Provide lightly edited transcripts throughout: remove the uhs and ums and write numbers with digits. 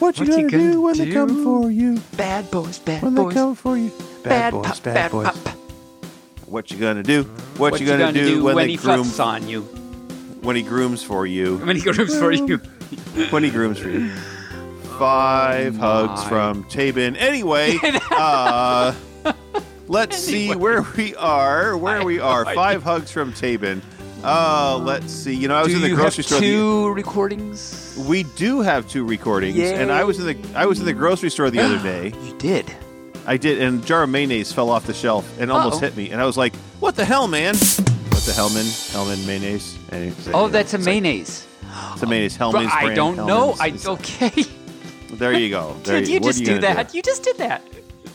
What you gonna do when they come for you? Bad boys, bad boys. When they come for you. Bad boys, bad boys. What you gonna do? What you gonna do when he fucks on you? When he grooms for you. When he grooms for you. When he grooms for you. Five hugs from Tabin. Anyway, let's see where we are. Five hugs from Tabin. Let's see. You know, I was in the grocery store. Do you have two recordings? We do have two recordings. Yay. And I was in the grocery store the other day. You did. I did, and a jar of mayonnaise fell off the shelf and almost hit me. And I was like, what the hell, man? What the Hellman? Hellman mayonnaise? And that's a mayonnaise. It's a mayonnaise. Hellman's brand. I don't know. Okay. There you go. There you just do that. You just did that.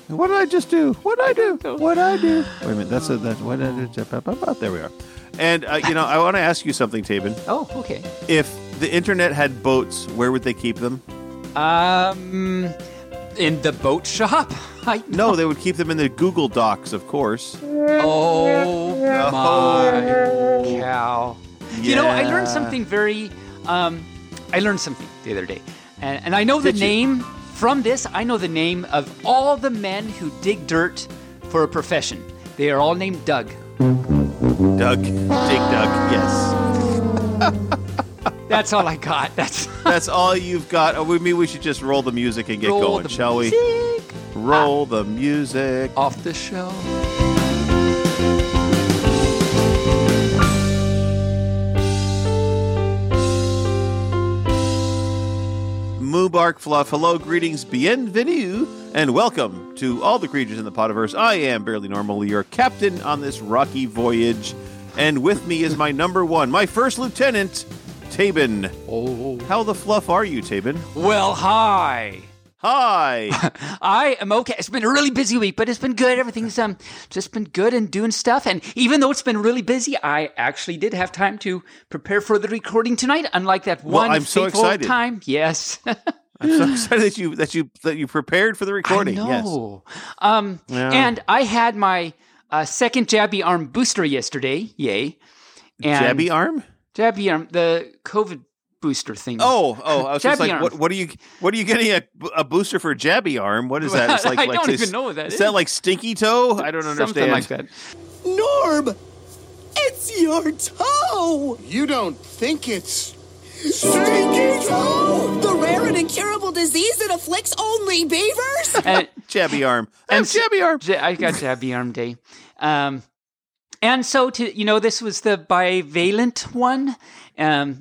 What did I just do? What did I do? Wait a minute. What did I do? There we are. And, I want to ask you something, Taben. Oh, okay. If the internet had boats, where would they keep them? In the boat shop? No, they would keep them in the Google Docs, of course. Oh, my cow. Yeah. You know, I learned something the other day. And I know I know the name of all the men who dig dirt for a profession. They are all named Doug. Doug. Dig Doug, yes. That's all I got. That's all you've got. Oh, we should just roll the music and get going, shall we? Roll the music. Off the show. Mubark Fluff, hello, greetings, bienvenue, and welcome to all the creatures in the Potiverse. I am Barely Normal, your captain on this rocky voyage, and with me is my number one, my first lieutenant, Taben. Oh. How the fluff are you, Taben? Well, hi. Hi. I am okay. It's been a really busy week, but it's been good. Everything's just been good and doing stuff. And even though it's been really busy, I actually did have time to prepare for the recording tonight, unlike that time. Yes. I'm so excited that you prepared for the recording. I know. Yes. And I had my second jabby arm booster yesterday. Yay. And Jabby arm, the COVID booster thing. Oh! I was just like, arm. What are you getting a booster for? Jabby arm? What is that? It's like, I don't even know what that is. Is that like stinky toe? I don't understand. Something like that. Norb, it's your toe. You don't think it's stinky toe? The rare and incurable disease that afflicts only beavers. Jabby arm. And jabby arm. I got jabby arm day. And so, this was the bivalent one, I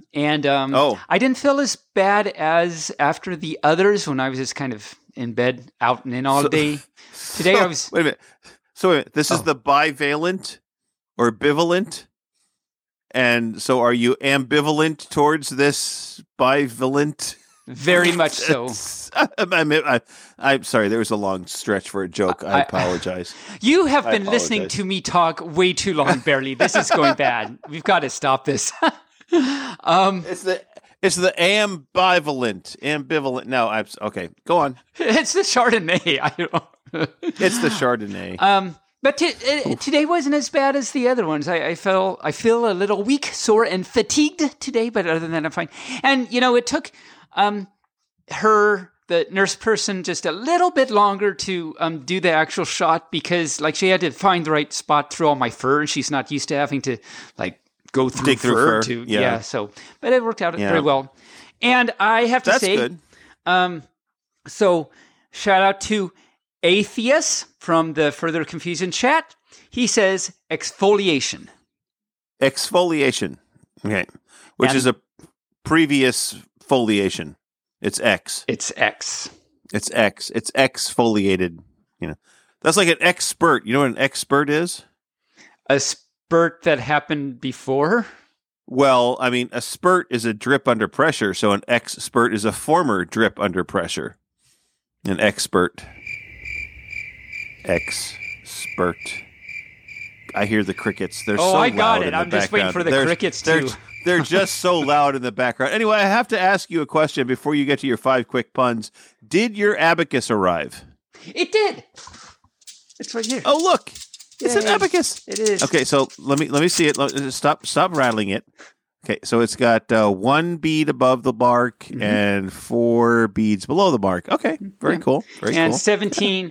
didn't feel as bad as after the others when I was just kind of in bed, out and in all day. Today I was... Wait a minute. This is the bivalent or bivalent, and so are you ambivalent towards this bivalent? Very much so. I'm sorry, there was a long stretch for a joke. I apologize. You have been listening to me talk way too long, Barely. This is going bad. We've got to stop this. It's the ambivalent. No, okay, go on. It's the Chardonnay. It's the Chardonnay. But today wasn't as bad as the other ones. I feel a little weak, sore, and fatigued today, but other than that, I'm fine. And, it took... the nurse person, just a little bit longer to do the actual shot because, she had to find the right spot through all my fur, and she's not used to having to, go through fur. But it worked out very well. And I have to say... That's good. So, shout out to Atheus from the Further Confusion chat. He says, exfoliation. Exfoliation. Okay. Which is a previous... Foliation. It's X. It's exfoliated. That's like an expert. You know what an expert is? A spurt that happened before? Well, I mean, a spurt is a drip under pressure, so an expert is a former drip under pressure. An expert. Expert. I hear the crickets. They're so loud. Oh, I got it. I'm just waiting for the crickets too. They're just so loud in the background. Anyway, I have to ask you a question before you get to your five quick puns. Did your abacus arrive? It did. It's right here. Oh, look. It's an abacus. It is. Okay, so let me see it. Stop rattling it. Okay, so it's got one bead above the mark and four beads below the mark. Okay, very cool. Very cool. 17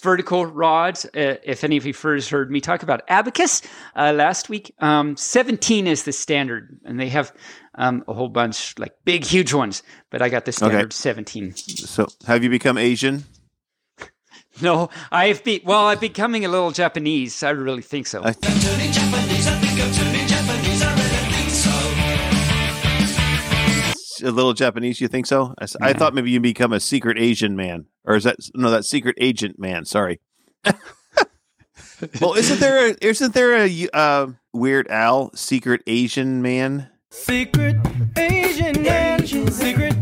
vertical rods. If any of you first heard me talk about abacus last week, 17 is the standard, and they have a whole bunch, like big, huge ones. But I got the standard 17. So, have you become Asian? No, I've been. Well, I'm becoming a little Japanese. I really think so. A little Japanese, you think so? I thought maybe you become a secret Asian man, or is that that secret agent man? Sorry. Well, isn't there a Weird Al secret Asian man? Secret Asian man, secret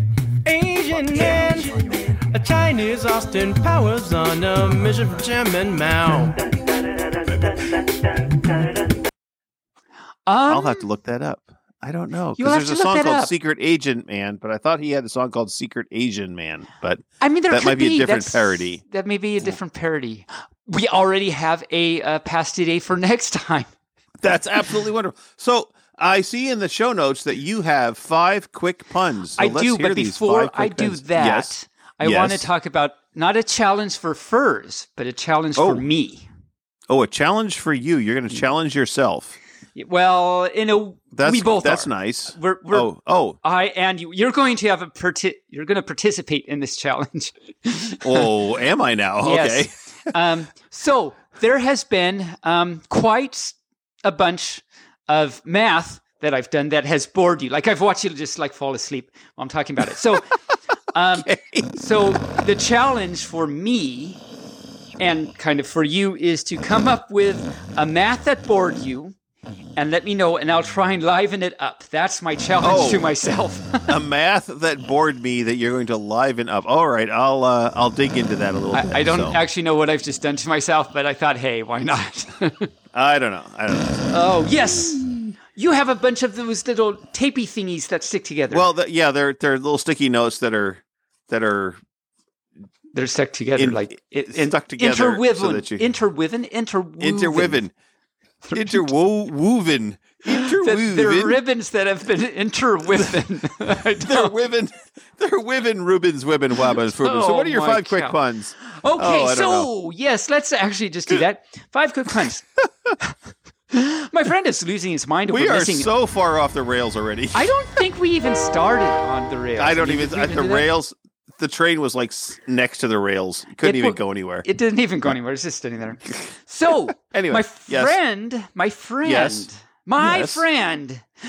Asian man, a Chinese Austin Powers on a mission from Chairman Mao. I'll have to look that up. I don't know, because there's a song called Secret Agent Man, but I thought he had a song called Secret Asian Man, but I mean, that might be a different parody. That may be a different parody. We already have a past today for next time. That's absolutely wonderful. So I see in the show notes that you have five quick puns. So I do, but before I do that, I want to talk about not a challenge for furs, but a challenge for me. Oh, a challenge for you. You're going to challenge yourself. Well, we both are. That's nice. We're I and you. You're going to have you're going to participate in this challenge. Oh, am I now? Yes. Okay. So there has been quite a bunch of math that I've done that has bored you. Like I've watched you just like fall asleep while I'm talking about it. So, so the challenge for me and kind of for you is to come up with a math that bored you. And let me know, and I'll try and liven it up. That's my challenge to myself. A math that bored me that you're going to liven up. All right, I'll dig into that a little bit. I don't actually know what I've just done to myself, but I thought, hey, why not? I don't know. Oh, yes. You have a bunch of those little tapey thingies that stick together. Well, they're little sticky notes that are... They're stuck together. Interwoven. Interwoven. They're ribbons that have been interwoven. They're woven, Rubens, women, wabbas, foobas. So what are your five quick puns? Okay, let's actually just do that. Five quick puns. My friend is losing his mind. We are so far off the rails already. I don't think we even started on the rails. I don't even at the rails. The train was like next to the rails. Couldn't even go anywhere. It didn't even go anywhere. It's just sitting there. So anyway, my friend is you have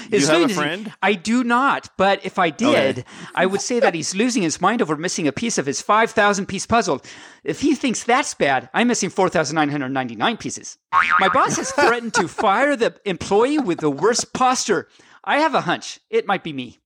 a friend? I do not. But if I did, I would say that he's losing his mind over missing a piece of his 5,000 piece puzzle. If he thinks that's bad, I'm missing 4,999 pieces. My boss has threatened to fire the employee with the worst posture. I have a hunch. It might be me.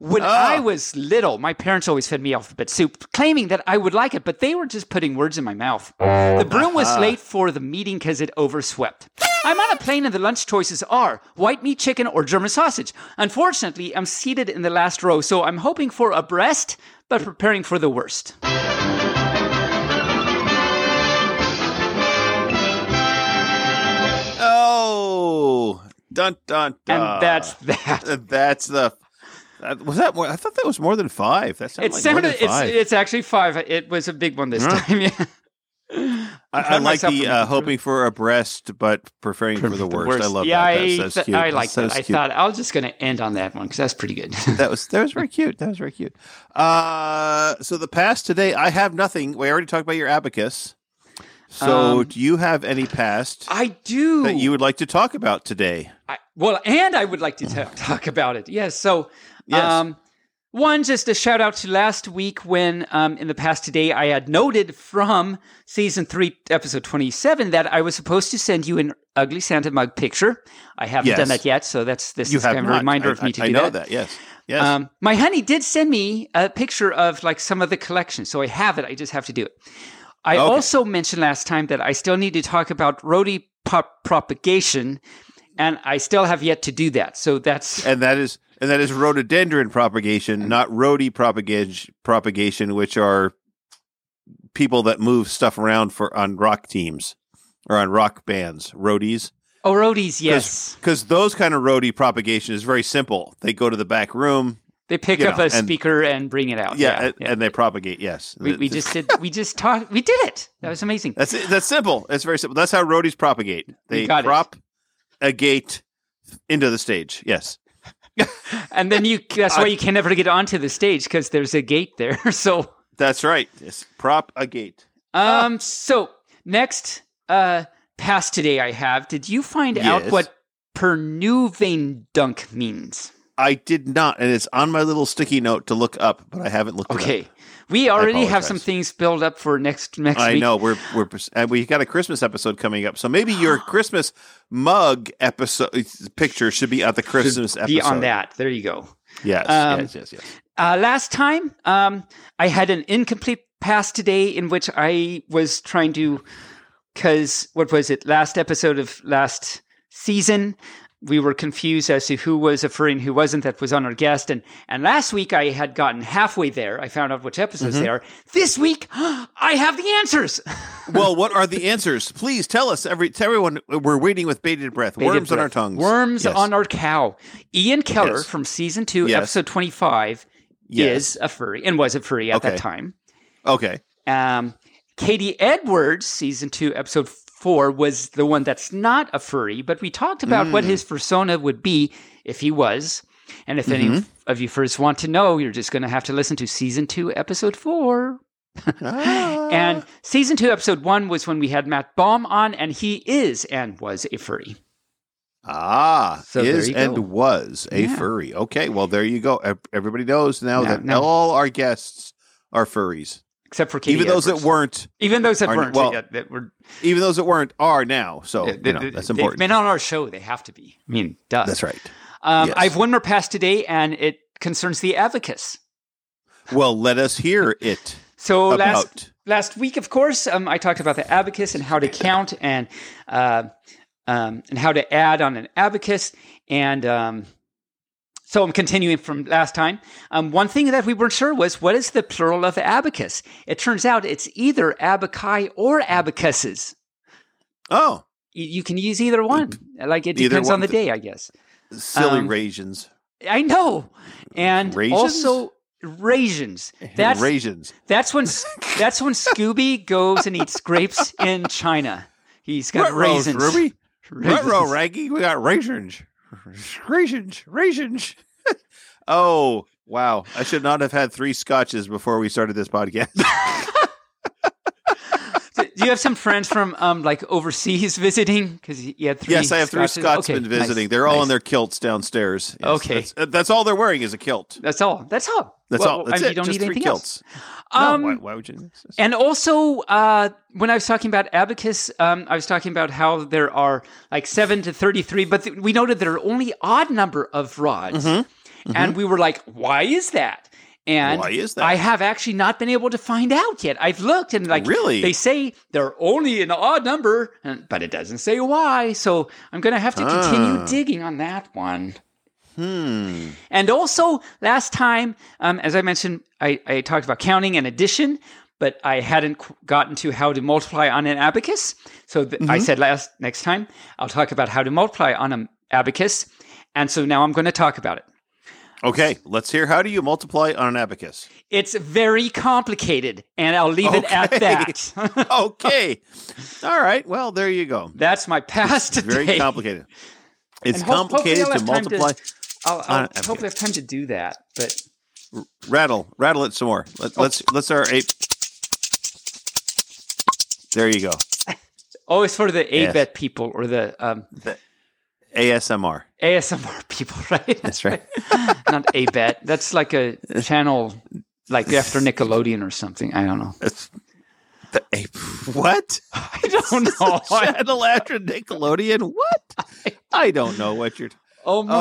When I was little, my parents always fed me alphabet soup, claiming that I would like it, but they were just putting words in my mouth. The broom was late for the meeting because it overswept. I'm on a plane and the lunch choices are white meat, chicken, or German sausage. Unfortunately, I'm seated in the last row, so I'm hoping for a breast, but preparing for the worst. Oh, dun, dun, dun. And that's that. That's the... Was that more? I thought that was more than five. That sounded like more than five. It's actually five. It was a big one this time. Yeah. I like the hoping for a breast, but preferring for the worst. I love that. That's cute. I like that. I thought I was just going to end on that one because that's pretty good. that was very cute. That was very cute. So the past today, I have nothing. We already talked about your abacus. So do you have any past? I do. That you would like to talk about today? I would like to talk about it. Yes. So. Yes. One, just a shout out to last week when in the past today I had noted from season 3, episode 27 that I was supposed to send you an ugly Santa mug picture. I haven't done that yet, so this is kind of a reminder of me to do that. I know that, yes. My honey did send me a picture of like some of the collection, so I have it. I just have to do it. I also mentioned last time that I still need to talk about roadie propagation, and I still have yet to do that. So that's... And that is rhododendron propagation, not rhodie propagation, which are people that move stuff around on rock teams or on rock bands. Roadies. Oh, roadies, yes. Because those kind of roadie propagation is very simple. They go to the back room. They pick up a speaker and bring it out. Yeah, and they propagate. Yes, we just did. We just talked. We did it. That was amazing. That's it. That's simple. That's very simple. That's how roadies propagate. They propagate into the stage. Yes, and then that's why you can never get onto the stage because there's a gate there. So that's right. Yes, propagate. So next past today I have. Did you find out what Pernuvendunk means? I did not, and it's on my little sticky note to look up, but I haven't looked it up. Okay. We already have some things built up for next week. I know. We got a Christmas episode coming up, so maybe your Christmas mug episode picture should be at the Christmas episode. Be on that. There you go. Yes. Last time, I had an incomplete past today in which I was trying to, because, what was it, last episode of last season, we were confused as to who was a furry and who wasn't. That was on our guest. And last week, I had gotten halfway there. I found out which episodes they are. This week, I have the answers. Well, what are the answers? Please tell us. Everyone, we're waiting with bated breath. Worms on our tongues. Worms on our cow. Ian Keller from Season 2, Episode 25, is a furry and was a furry at that time. Okay. Katie Edwards, Season 2, Episode 4 was the one that's not a furry, but we talked about what his persona would be if he was. And if any of you first want to know, you're just going to have to listen to Season 2, Episode 4. And Season 2, Episode 1 was when we had Matt Baum on, and he is and was a furry. Ah, so is and was a furry. Okay, well, there you go. Everybody knows now that all our guests are furries. Except for Katie Edwards. Even those that weren't are now. So that's important. They've been on our show. They have to be. I mean, duh. That's right. I have one more pass today, and it concerns the abacus. Well, let us hear it. So last week, of course, I talked about the abacus and how to count and how to add on an abacus. And so I'm continuing from last time. One thing that we weren't sure was, what is the plural of abacus? It turns out it's either abaci or abacuses. Oh. You can use either one. Like, it depends on the day, I guess. Silly raisins. I know. And raisins? Also raisins. That's raisins. That's when Scooby goes and eats grapes in China. He's got raisins. Ruby? Ruh-roh, Raggy. We got raisins. Raisins. Oh, wow. I should not have had 3 scotches before we started this podcast. Do you have some friends from like overseas visiting? Because you had 3 scotches. Yes, I have 3 Scotsmen visiting. Nice, They're all in their kilts downstairs. Yes, okay. That's all they're wearing is a kilt. That's all. That's it. You don't need anything else. No, why would you? And also, when I was talking about abacus, I was talking about how there are like 7 to 33, but we noted there are only odd number of rods. Mm-hmm. And we were like, why is that? And why is that? I have actually not been able to find out yet. I've looked and they say they're only an odd number, but it doesn't say why. So I'm going to have to continue digging on that one. And also, last time, as I mentioned, I talked about counting and addition, but I hadn't gotten to how to multiply on an abacus. So I said next time, I'll talk about how to multiply on an abacus. And so now I'm going to talk about it. Okay, let's hear. How do you multiply on an abacus? It's very complicated, and I'll leave it at that. Okay. All right. Well, there you go. That's my past today. Very complicated. It's complicated to multiply. I'll hopefully have time to do that, but rattle it some more. Let's our ape. There you go. Oh, it's for the ABET people or the ASMR people, right? That's right. Not ABET. That's like a channel, like after Nickelodeon or something. I don't know. It's the ape. What? I don't know. Channel after Nickelodeon. What? I don't know what you're. Oh my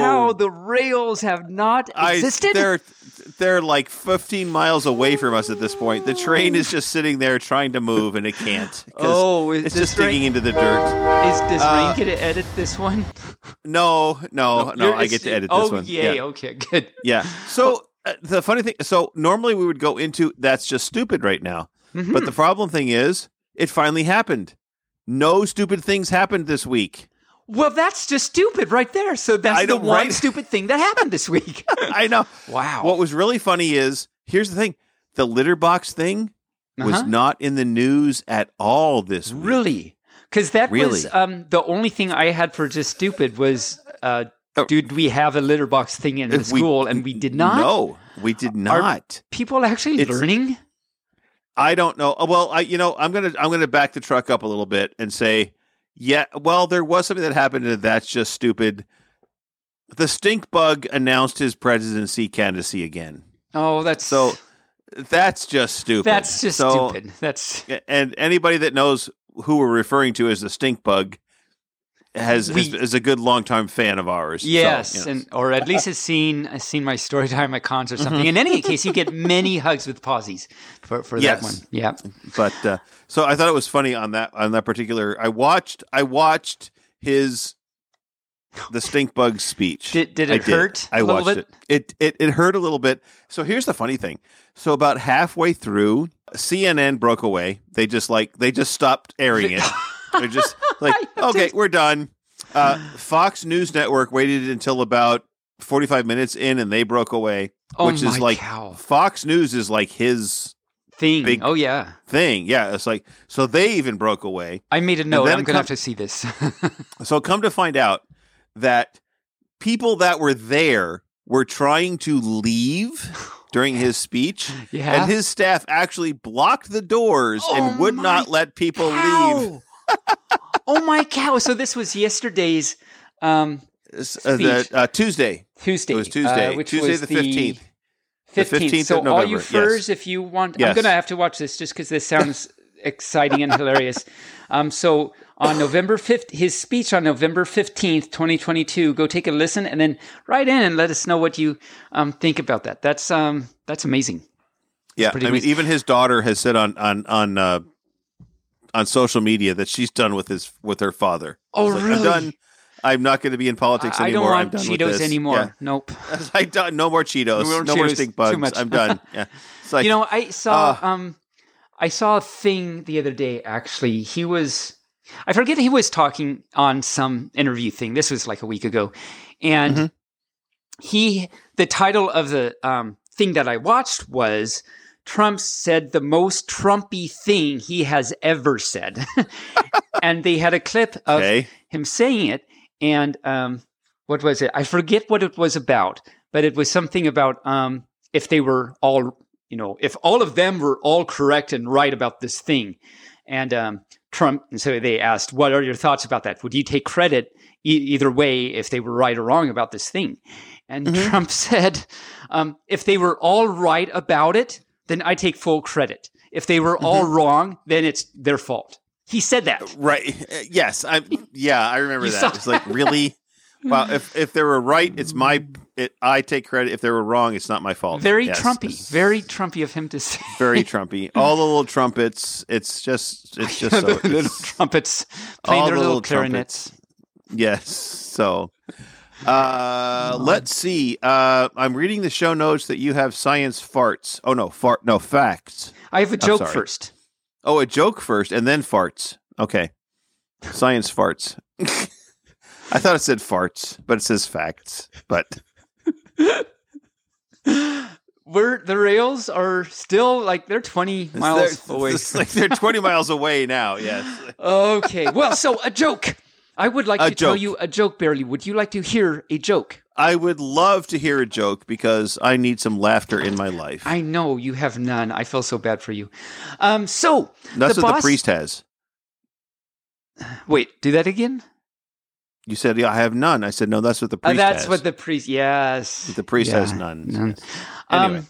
cow, the rails have not existed? They're like 15 miles away from us at this point. The train is just sitting there trying to move, and it can't. Oh, it's just digging into the dirt. Is this Rain going to edit this one? No, I get to edit this one. Oh, yay, okay, good. Yeah, so the funny thing, so normally we would go into, that's just stupid right now. Mm-hmm. But the problem thing is, it finally happened. No stupid things happened this week. Well, that's just stupid right there. So that's the one stupid thing that happened this week. I know. Wow. What was really funny is, here's the thing. The litter box thing was not in the news at all this week. Really? Because that was the only thing I had for just stupid was, did we have a litter box thing in the school? And we did not. No, we did not. Are people actually learning? I don't know. Well, I'm gonna back the truck up a little bit and say, yeah, well, there was something that happened that's just stupid. The stink bug announced his presidency candidacy again. Oh, that's just stupid. That's just stupid. And anybody that knows who we're referring to as the stink bug is a good longtime fan of ours. Yes, so, yes. Or at least has seen my story time at cons or something. Mm-hmm. In any case, you get many hugs with pausies for that one. Yeah, but so I thought it was funny on that particular. I watched the stink bug speech. Did it hurt? I watched it. It hurt a little bit. So here's the funny thing. So about halfway through, CNN broke away. They just stopped airing it. They're just like, okay, we're done. Fox News Network waited until about 45 minutes in, and they broke away. Which is like, cow. Fox News is like his thing. Big thing. Yeah, it's like, so they even broke away. I made a note. I'm going to have to see this. So come to find out that people that were there were trying to leave during his speech, and his staff actually blocked the doors and would not let people leave. Oh my cow! So this was yesterday's speech. Tuesday. It was Tuesday. Tuesday was the 15th. So of November. All you furs, if you want, I'm going to have to watch this just because this sounds exciting and hilarious. So on November 5th, his speech on November 15th, 2022. Go take a listen and then write in and let us know what you think about that. That's amazing. Yeah, I mean, even his daughter has said on social media that she's done with her father. Oh, like, really? I'm done. I'm not going to be in politics anymore. I don't want Cheetos anymore. Yeah. Nope. I done. No more Cheetos. No more stink bugs. I'm done. Yeah. It's like, I saw a thing the other day. Actually, he was talking on some interview thing. This was like a week ago, and the title of the thing that I watched was, Trump said the most Trumpy thing he has ever said. And they had a clip of him saying it. And what was it? I forget what it was about, but it was something about if they were all, if all of them were all correct and right about this thing. And Trump, and so they asked, what are your thoughts about that? Would you take credit either way if they were right or wrong about this thing? And Trump said, if they were all right about it, then I take full credit. If they were all wrong, then it's their fault. He said that. Right. Yes. I remember that. It's like, really? Well, if they were right, it's I take credit. If they were wrong, it's not my fault. Trumpy. Very Trumpy of him to say. Very Trumpy. All the little trumpets. It's just so. The little trumpets playing their little clarinets. Trumpets. Yes. So. Let's see. I'm reading the show notes that you have science farts. Oh, no, facts. I have a joke first. Oh, a joke first and then farts. Okay. Science farts. I thought it said farts, but it says facts. But the rails are still like they're 20 miles away. It's like they're 20 miles away now. Yes. Okay. Well, so a joke. I would like to tell you a joke, Barely. Would you like to hear a joke? I would love to hear a joke because I need some laughter in my life. I know you have none. I feel so bad for you. That's what the priest has. Wait, do that again? You said, yeah, I have none. I said, no, that's what the priest has. That's what the priest, yes. The priest has none. Anyway.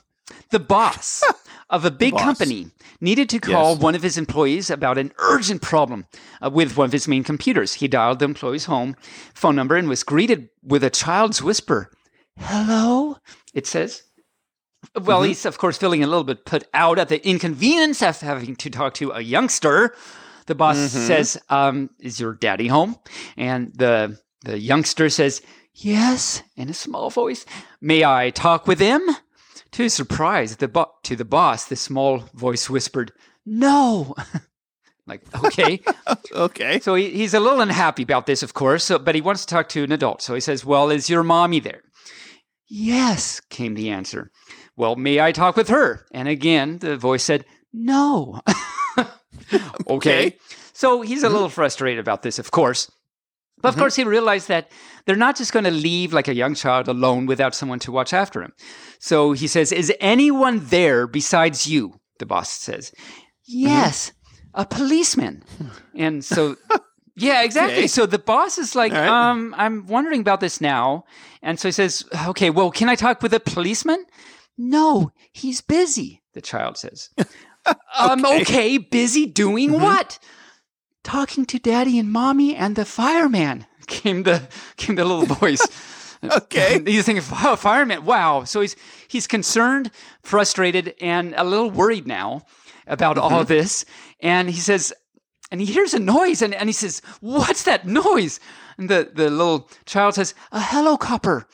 The boss of a big company needed to call one of his employees about an urgent problem with one of his main computers. He dialed the employee's home phone number and was greeted with a child's whisper. Hello, it says. Well, he's, of course, feeling a little bit put out at the inconvenience of having to talk to a youngster. The boss says, is your daddy home? And the youngster says, yes, in a small voice. May I talk with him? To his surprise, to the boss, the small voice whispered, no. Like, okay. Okay. So he's a little unhappy about this, of course, so, but he wants to talk to an adult. So he says, well, is your mommy there? Yes, came the answer. Well, may I talk with her? And again, the voice said, no. Okay. So he's a little frustrated about this, of course. But of course, he realized that they're not just going to leave like a young child alone without someone to watch after him. So he says, is anyone there besides you? The boss says, yes, a policeman. And so, yeah, exactly. Okay. So the boss is like, right. I'm wondering about this now. And so he says, okay, well, can I talk with a policeman? No, he's busy, the child says. Okay, busy doing what? Talking to daddy and mommy and the fireman, came the little voice. Okay. And he's thinking, wow, fireman, wow. So he's concerned, frustrated, and a little worried now about all this. And he says, and he hears a noise, and he says, what's that noise? And the little child says, a helicopter.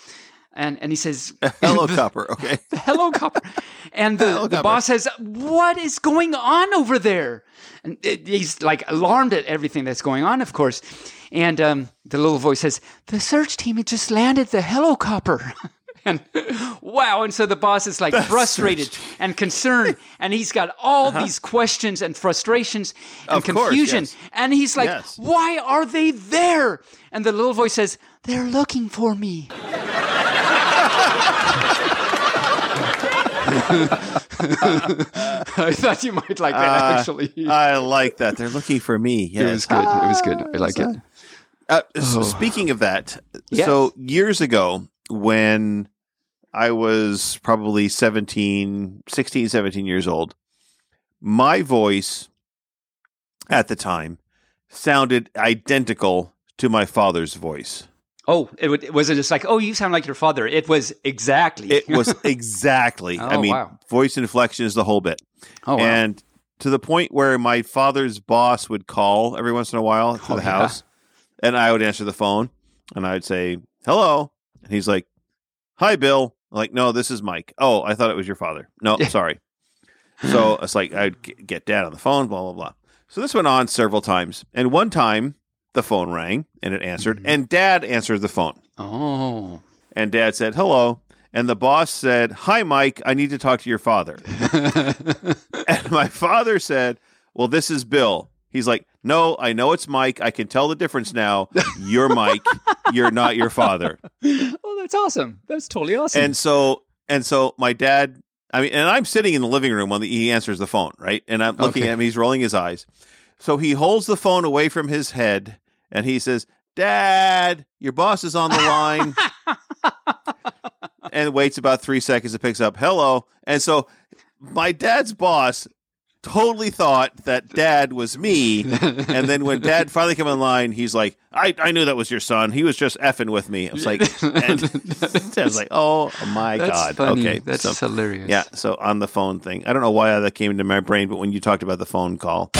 And he says, a helicopter, okay. The helicopter. And the boss says, what is going on over there? And he's like alarmed at everything that's going on, of course. And the little voice says, the search team had just landed the helicopter. And wow. And so the boss is like frustrated and concerned. And he's got all these questions and frustrations and confusion. Course, yes. And he's like, why are they there? And the little voice says, they're looking for me. I thought you might like that, actually. I like that. They're looking for me. Yes. It was good. I like it. So speaking of that, so years ago, when I was probably 16, 17 years old, my voice at the time sounded identical to my father's voice. Oh, was it just like, oh, you sound like your father. It was exactly. Oh, I mean, voice inflection is the whole bit. Oh, wow. And to the point where my father's boss would call every once in a while to the house, and I would answer the phone, and I would say, hello. And he's like, hi, Bill. I'm like, no, this is Mike. Oh, I thought it was your father. No, sorry. So it's like, I'd get dad on the phone, blah, blah, blah. So this went on several times. And one time, the phone rang and it answered, and dad answered the phone. Oh. And dad said, hello. And the boss said, hi, Mike, I need to talk to your father. And my father said, well, this is Bill. He's like, no, I know it's Mike. I can tell the difference now. You're Mike. You're not your father. Oh, that's awesome. That's totally awesome. And so my dad, I mean, and I'm sitting in the living room when he answers the phone, right? And I'm looking at him. He's rolling his eyes. So he holds the phone away from his head. And he says, Dad, your boss is on the line. And waits about 3 seconds. It picks up, hello. And so my dad's boss totally thought that dad was me. And then when dad finally came online, he's like, I knew that was your son. He was just effing with me. I was like, I was like, oh, my God. Funny. Okay, that's hilarious. Yeah, so on the phone thing. I don't know why that came into my brain, but when you talked about the phone call.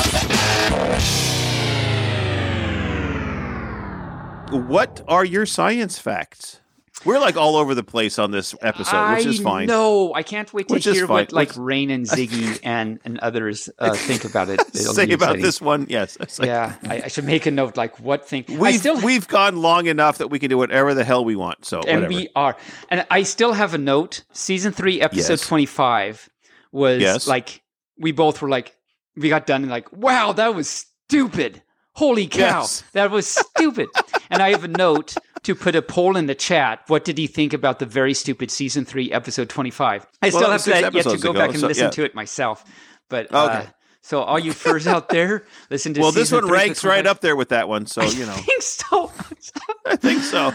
What are your science facts? We're like all over the place on this episode, which is fine. No, I can't wait to hear what like Rain and Ziggy and others think about it. Say about this one, yes. Like, yeah, I should make a note. Like what thing? We've gone long enough that we can do whatever the hell we want. So and whatever. We are, and I still have a note. Season 3, episode 25 was like we both were like we got done and like wow that was stupid. Holy cow, that was stupid. And I have a note to put a poll in the chat. What did he think about the very stupid season 3, episode 25? I still have that yet to go back and listen to it myself. But so all you furs out there, listen to season 3. Well, this one ranks right up there with that one, so you know. I think so. I think so.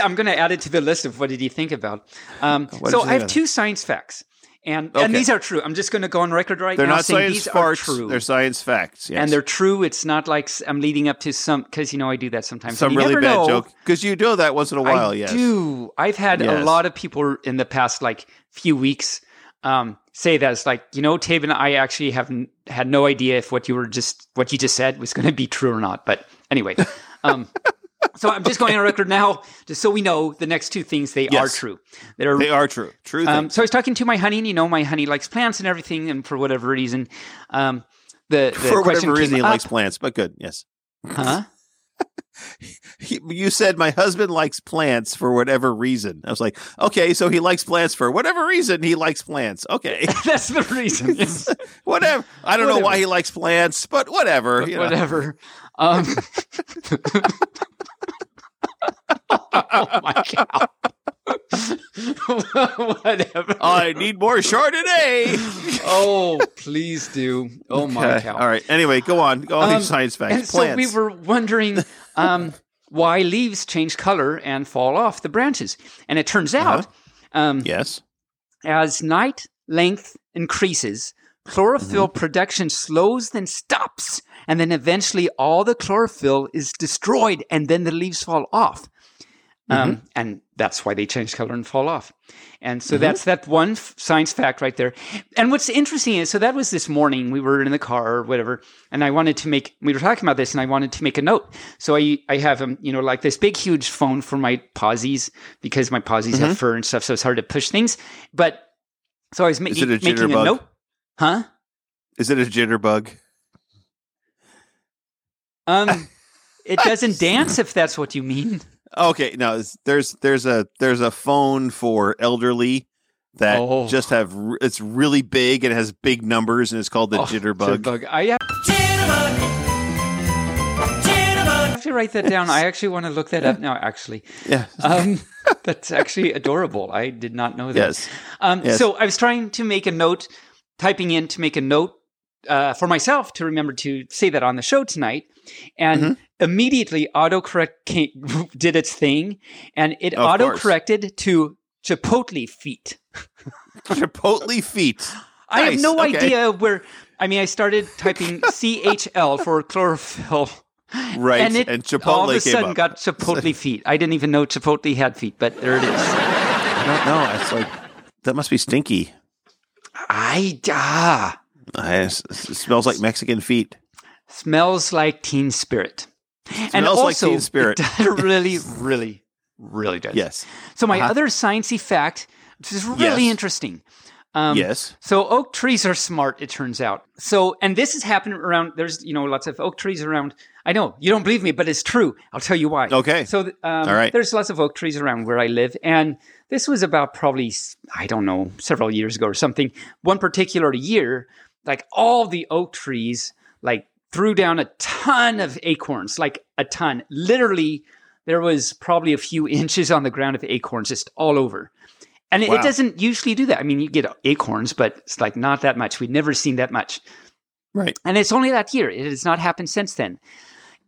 I'm going to add it to the list of what did he think about. So I have two science facts. And these are true. I'm just going to go on record now saying these are true. They're science facts. Yes. And they're true. It's not like I'm leading up to some, because you know I do that sometimes. Some really bad joke. Because you do that once in a while, I do. I've had a lot of people in the past like few weeks say that. It's like, you know, Taven, I actually had no idea if what you just said was going to be true or not. But anyway. So I'm just going on record now, just so we know the next two things, they are true. They are true. True things. So I was talking to my honey, and you know my honey likes plants and everything, and for whatever reason, For whatever reason, he likes plants, but good. Yes. Huh? You said my husband likes plants for whatever reason. I was like, okay, so he likes plants for whatever reason. He likes plants. Okay. That's the reason. Whatever. I don't know why he likes plants, but whatever. But whatever. Oh my God. Whatever. I need more Chardonnay. Oh, please do. Oh my God. All right. Anyway, go on these science facts. And plants. So we were wondering why leaves change color and fall off the branches. And it turns out as night length increases, chlorophyll production slows then stops, and then eventually all the chlorophyll is destroyed and then the leaves fall off. And that's why they change color and fall off. And so that's that one science fact right there. And what's interesting is, so that was this morning, we were in the car or whatever, and we were talking about this and I wanted to make a note. So I have, like this big, huge phone for my posies, because my posies have fur and stuff. So it's hard to push things. But so I was making a note. Huh? Is it a jitterbug? It doesn't dance if that's what you mean. Okay, no, there's a phone for elderly that just have, it's really big and it has big numbers and it's called the jitterbug. I have to write that down. I actually want to look that up now, actually. Yeah. That's actually adorable. I did not know that. Yes. So I was trying to make a note, typing in to make a note for myself to remember to say that on the show tonight. And immediately autocorrect did its thing, and it autocorrected to Chipotle feet. Chipotle feet. Nice. I have no idea where. I mean, I started typing CHL for chlorophyll, right? And it Chipotle all of a sudden got Chipotle feet. I didn't even know Chipotle had feet, but there it is. I don't know. It's like that must be stinky. It smells like Mexican feet. Smells like Teen Spirit. And also, like Teen Spirit. It really, really, really does. Yes. So my other sciencey fact, which is really interesting. So oak trees are smart, it turns out. So, and this is happening around, there's, lots of oak trees around. I know, you don't believe me, but it's true. I'll tell you why. Okay. So all right. There's lots of oak trees around where I live. And this was about probably, I don't know, several years ago or something. One particular year, like all the oak trees, like, threw down a ton of acorns, like a ton. Literally, there was probably a few inches on the ground of acorns just all over. And it doesn't usually do that. I mean, you get acorns, but it's like not that much. We'd never seen that much. Right. And it's only that year. It has not happened since then.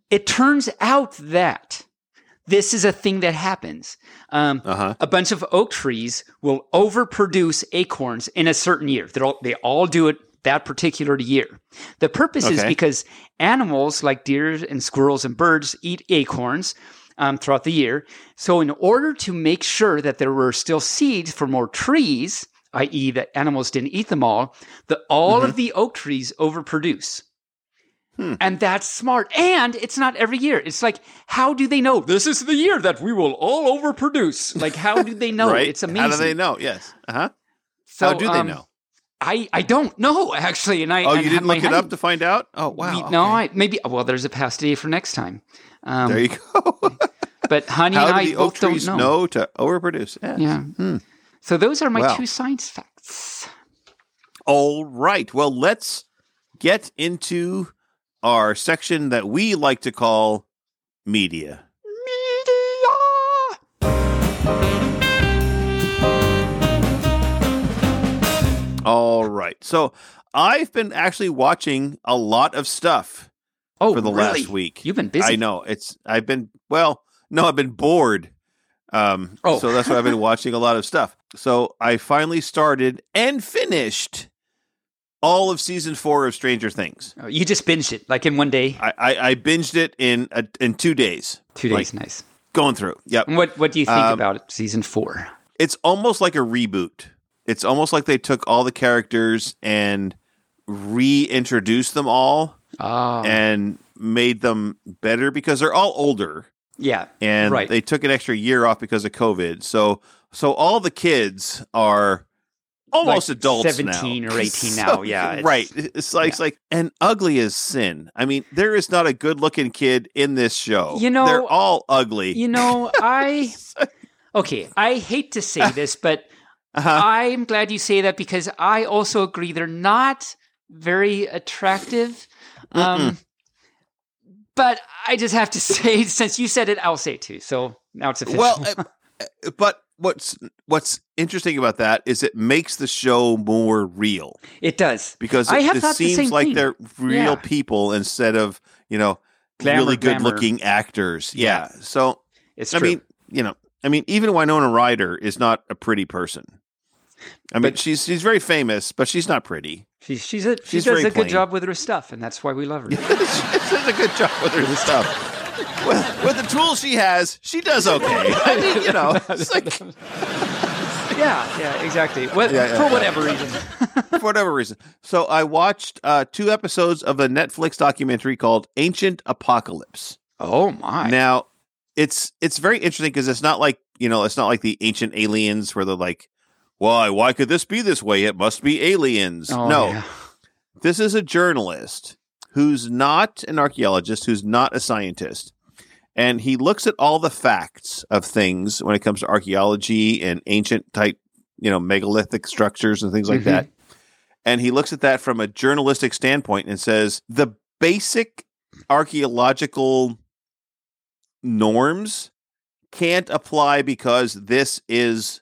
It turns out that this is a thing that happens. A bunch of oak trees will overproduce acorns in a certain year. They all do it that particular year. The purpose is because animals like deer and squirrels and birds eat acorns throughout the year. So in order to make sure that there were still seeds for more trees, i.e. that animals didn't eat them all, all of the oak trees overproduce. And that's smart. And it's not every year. It's like, how do they know this is the year that we will all overproduce? Like, how do they know? Right? It's amazing. How do they know? Yes. So, how do they know? I don't know, actually. And you didn't look it up to find out? Oh, wow. Okay. No, there's a past day for next time. There you go. But honey and I both don't know. How do the oak trees know to overproduce? Yes. Yeah. So those are my two science facts. All right. Well, let's get into our section that we like to call media. All right. So I've been actually watching a lot of stuff for the last week. You've been busy. I know. I've been bored. So that's why I've been watching a lot of stuff. So I finally started and finished all of season 4 of Stranger Things. Oh, you just binged it like in one day? I binged it in 2 days. 2 days, like, nice. Going through. Yep. And what do you think about it, season 4? It's almost like a reboot. It's almost like they took all the characters and reintroduced them all and made them better because they're all older. Yeah, and they took an extra year off because of COVID. So all the kids are almost like adults 17 now. Or 18 now, so, yeah. It's, right. It's like, yeah. It's like, and ugly as sin. I mean, there is not a good-looking kid in this show. You know, they're all ugly. You know, okay, I hate to say this, but I'm glad you say that because I also agree they're not very attractive. But I just have to say, since you said it, I'll say it too. So now it's official. Well, but what's interesting about that is it makes the show more real. It does. Because it seems like they're real people instead of, you know, glamour, really good-looking actors. Yeah. So, it's true. I mean, even Winona Ryder is not a pretty person. I mean, she's very famous, but she's not pretty. She does a good job with her stuff, and that's why we love her. She does a good job with her stuff. With the tools she has, she does okay. I mean, you know, it's like... yeah, exactly. For whatever reason. So I watched 2 episodes of a Netflix documentary called Ancient Apocalypse. Oh, my. Now, it's very interesting because it's not like, you know, it's not like the Ancient Aliens where they're like, why could this be this way? It must be aliens. Oh, no. Yeah. This is a journalist who's not an archaeologist, who's not a scientist. And he looks at all the facts of things when it comes to archaeology and ancient type, you know, megalithic structures and things like that. And he looks at that from a journalistic standpoint and says the basic archaeological norms can't apply because this is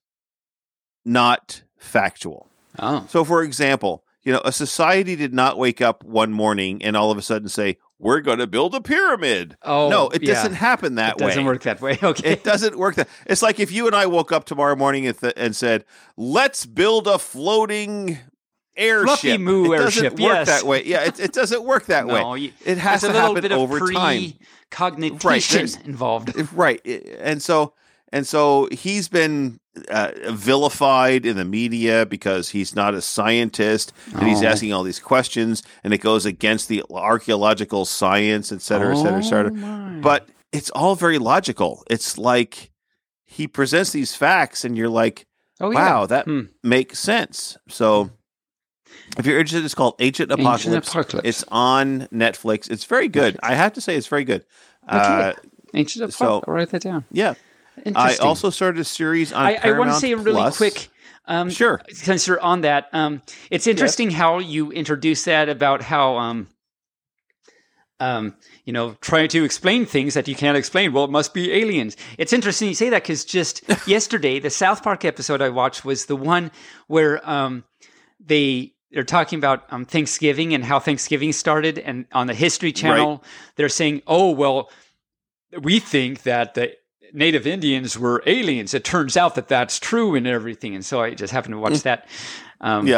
not factual. Oh. So, for example, you know, a society did not wake up one morning and all of a sudden say, we're going to build a pyramid. Oh, no, it doesn't happen that way. It doesn't work that way. Okay. It doesn't work that. It's like if you and I woke up tomorrow morning and said, let's build a floating airship. Fluffy moo airship. It doesn't work that way. Yeah, it doesn't work that way. It has to happen over time. Cognition involved. Right. And so he's been vilified in the media because he's not a scientist and he's asking all these questions and it goes against the archaeological science, et cetera, et cetera, et cetera. My. But it's all very logical. It's like he presents these facts and you're like, wow, that makes sense. So if you're interested, it's called Ancient Apocalypse. It's on Netflix. It's very good. I have to say it's very good. Okay. Ancient Apocalypse. I'll write that down. Yeah. I also started a series on Paramount I want to say really Plus. Quick, sure. Since you're on that, it's interesting how you introduce that about how, you know, trying to explain things that you can't explain. Well, it must be aliens. It's interesting you say that because just yesterday, the South Park episode I watched was the one where they're talking about Thanksgiving and how Thanksgiving started. And on the History Channel, they're saying, oh, well, we think that the Native Indians were aliens. It turns out that that's true and everything. And so I just happened to watch that. And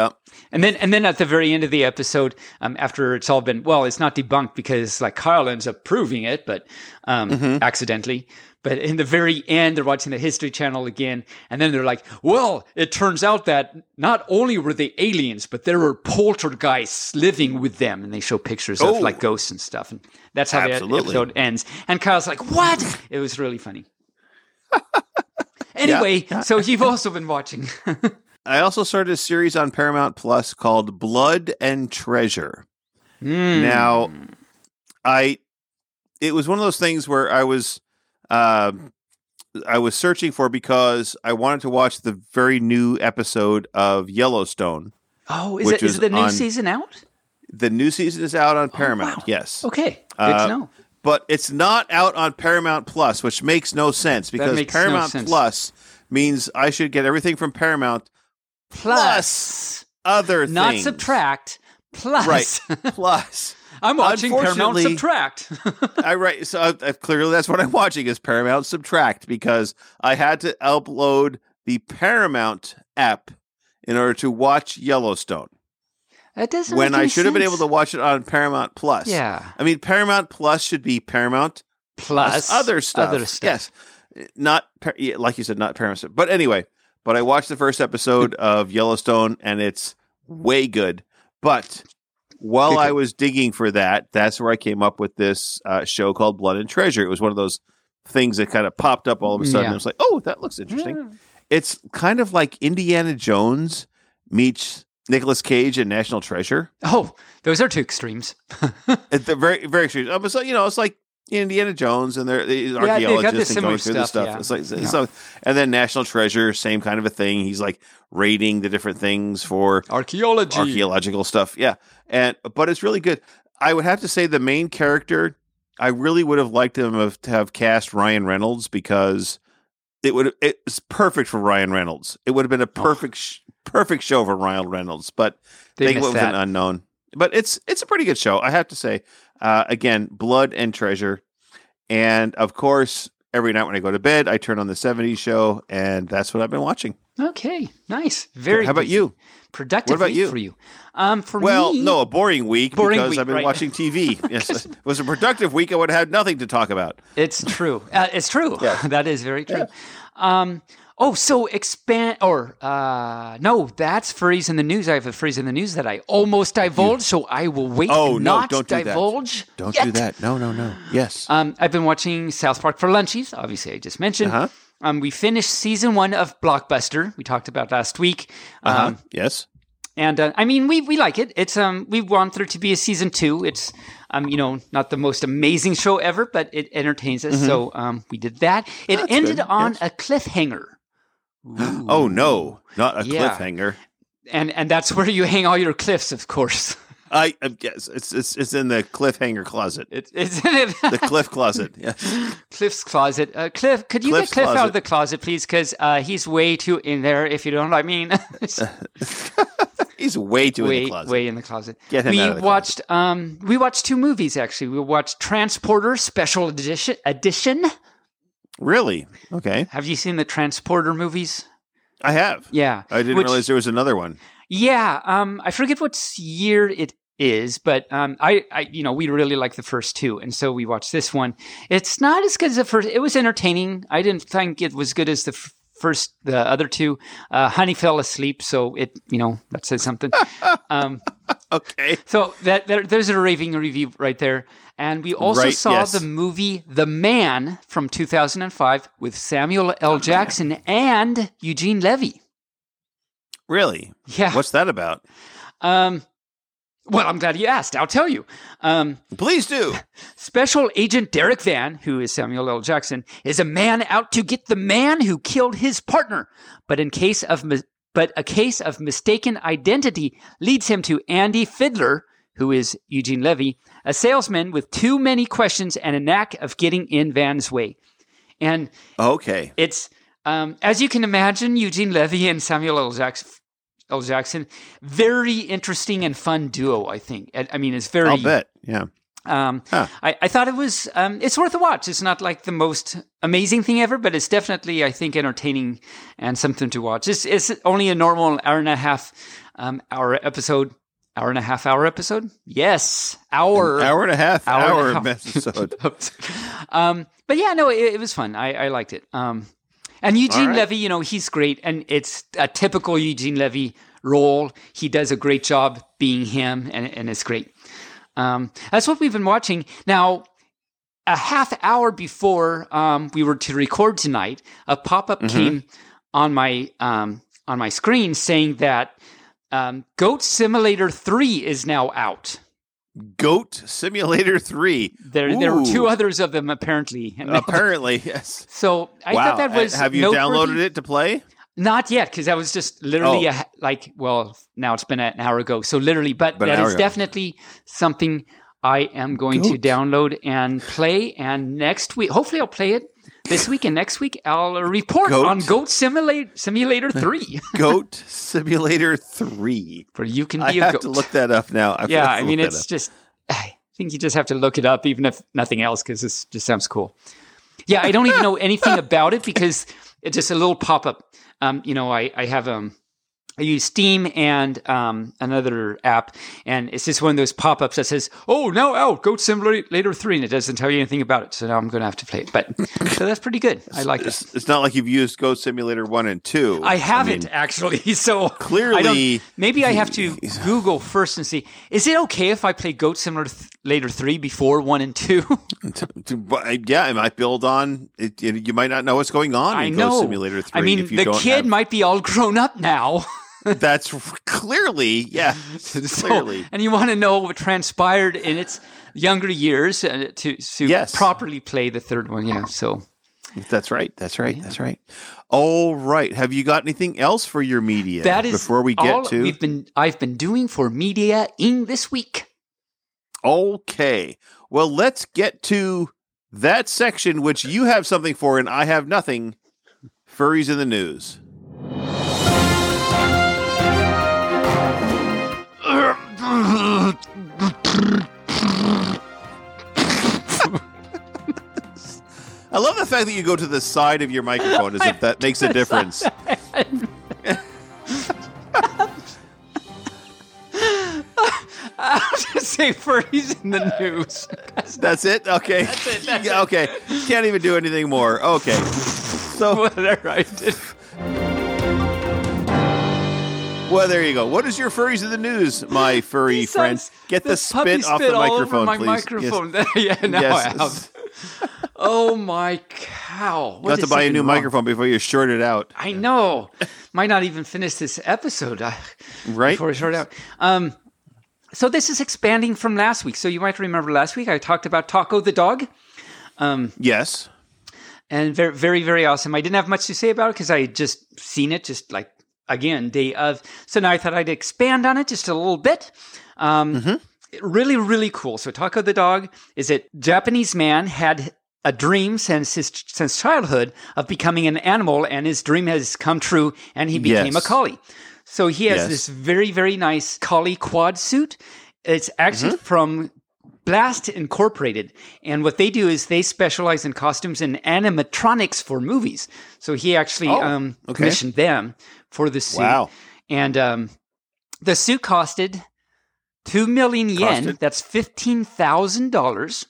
then at the very end of the episode, after it's all been, well, it's not debunked because like Kyle ends up proving it, but accidentally. But in the very end, they're watching the History Channel again. And then they're like, well, it turns out that not only were they aliens, but there were poltergeists living with them. And they show pictures of like ghosts and stuff. And that's how the episode ends. And Kyle's like, what? It was really funny. Anyway, so you've also been watching. I also started a series on Paramount Plus called Blood and Treasure. Now, it was one of those things where I was searching for because I wanted to watch the very new episode of Yellowstone. Oh, is the new season out? The new season is out on Paramount. Wow. Yes. Okay. Good to know. But it's not out on Paramount Plus, which makes no sense because Paramount Plus means I should get everything from Paramount plus other things. Not subtract, plus. Right, plus. I'm watching Paramount Subtract. So clearly that's what I'm watching is Paramount Subtract because I had to upload the Paramount app in order to watch Yellowstone. That doesn't when make any I should sense. Have been able to watch it on Paramount Plus. Yeah. I mean, Paramount Plus should be Paramount Plus other stuff. Yes. Like you said, not Paramount. But anyway, I watched the first episode of Yellowstone and it's way good. But while I was digging for that, that's where I came up with this show called Blood and Treasure. It was one of those things that kind of popped up all of a sudden. Yeah. And I was like, oh, that looks interesting. Yeah. It's kind of like Indiana Jones meets Nicolas Cage and National Treasure. Oh, those are two extremes. They're very, very extreme. So, you know, it's like Indiana Jones and they're archaeologists and going through the stuff. Yeah. It's like, and then National Treasure, same kind of a thing. He's like raiding the different things for archaeological stuff. Yeah, but it's really good. I would have to say the main character, I really would have liked them to have cast Ryan Reynolds because it's perfect for Ryan Reynolds. It would have been a perfect show for Ryan Reynolds, but they missed that. An unknown. But it's a pretty good show, I have to say. Again, Blood and Treasure. And of course, every night when I go to bed, I turn on the 70s show, and that's what I've been watching. Okay, nice. Very good. How about you? Productive week for you. For me, a boring week because I've been watching TV. Yes, if it was a productive week, I would have had nothing to talk about. It's true. Yes. That is very true. Yeah. That's Furries in the News. I have a Furries in the News that I almost divulge, so I will wait and not divulge. Don't do that. No. Yes. I've been watching South Park for Lunchies, obviously I just mentioned. Uh-huh. We finished season 1 of Blockbuster. We talked about last week. Yes. And I mean, we like it. It's we want there to be a season 2. It's not the most amazing show ever, but it entertains us. Mm-hmm. So we did that. It ended on a cliffhanger. Ooh. Oh no, not a cliffhanger. And that's where you hang all your cliffs, of course. I guess it's in the cliffhanger closet. It's in it. The cliff closet. Yes. Cliff's closet. Cliff, could you Cliff's get Cliff closet. Out of the closet, please? Because he's way too in there. If you don't, I mean, he's way too in the closet. Way in the closet. Get him out of the closet. We watched 2 movies actually. We watched Transporter Special Edition. Really? Okay. Have you seen the Transporter movies? I have. Yeah. I didn't realize there was another one. Yeah, I forget what year it is, but we really like the first 2, and so we watched this one. It's not as good as the first. It was entertaining. I didn't think it was good as the first. The other 2, Honey fell asleep, so that says something. Okay. So there's a raving review right there, and we also saw the movie The Man from 2005 with Samuel L. Jackson and Eugene Levy. Really? Yeah. What's that about? Well, I'm glad you asked. I'll tell you. Please do. Special Agent Derek Van, who is Samuel L. Jackson, is a man out to get the man who killed his partner. But a case of mistaken identity leads him to Andy Fidler, who is Eugene Levy, a salesman with too many questions and a knack of getting in Van's way. And it's... as you can imagine, Eugene Levy and Samuel L. Jackson, very interesting and fun duo, I think. I mean, it's very... I'll bet, yeah. I thought it was... it's worth a watch. It's not like the most amazing thing ever, but it's definitely, I think, entertaining and something to watch. It's only a normal hour and a half episode? Yes. Hour and a half episode. But yeah, no, it was fun. I liked it. And Eugene Levy, he's great. And it's a typical Eugene Levy role. He does a great job being him, and it's great. That's what we've been watching. Now, a half hour before we were to record tonight, a pop-up came on my screen saying that Goat Simulator 3 is now out. Goat Simulator 3. There were 2 others of them, apparently. Apparently, yes. So I thought that was... Have you downloaded it to play? Not yet, because that was just literally, now it's been an hour ago. So literally, but that is definitely something I am going to download and play. And next week, hopefully I'll play it this week and next week, I'll report on Goat Simulator 3. Goat Simulator 3. Where you can be a goat. I have to look that up now. I think you just have to look it up, even if nothing else, because this just sounds cool. Yeah, I don't even know anything about it because it's just a little pop-up. I have I use Steam and another app, and it's just one of those pop-ups that says, "Oh, now out, Goat Simulator 3," and it doesn't tell you anything about it. So now I'm going to have to play it. But so that's pretty good. I like it. It's not like you've used Goat Simulator 1 and 2. I haven't actually. So clearly, maybe I have to Google first and see. Is it okay if I play Goat Simulator 3 before 1 and 2? Yeah, it might build on it. You might not know what's going on in Goat Simulator 3. I mean, if you the don't kid might be all grown up now. That's clearly, yeah. Clearly. So, and you want to know what transpired in its younger years to properly play the third one. Yeah, so... That's right. All right. Have you got anything else for your media? That is before we get all to I've been doing for media in this week. Okay. Well, let's get to that section which you have something for and I have nothing. Furries in the news. I love the fact that you go to the side of your microphone as if that makes a difference. I'll just say furries in the news. That's it? Okay. That's it. Okay. Can't even do anything more. Okay. So whatever I did. Well, there you go. What is your furries in the news, my furry friends? Get the spit off the microphone, please. Microphone. Yes. Yeah, now yes. I have. Oh, my cow. You'll have to buy a new microphone before you short it out. I know. Might not even finish this episode before we short it out. So this is expanding from last week. So you might remember last week I talked about Toco the dog. Yes. And very, very, very awesome. I didn't have much to say about it because I had just seen it just like, again, day of. So now I thought I'd expand on it just a little bit. Really, really cool. So Toco the dog is a Japanese man had a dream since childhood of becoming an animal, and his dream has come true, and he became a collie. So he has this very, very nice collie quad suit. It's actually from Blast Incorporated, and what they do is they specialize in costumes and animatronics for movies. So he actually commissioned them for the suit. Wow. And the suit costed 2 million yen. Costed? That's $15,000.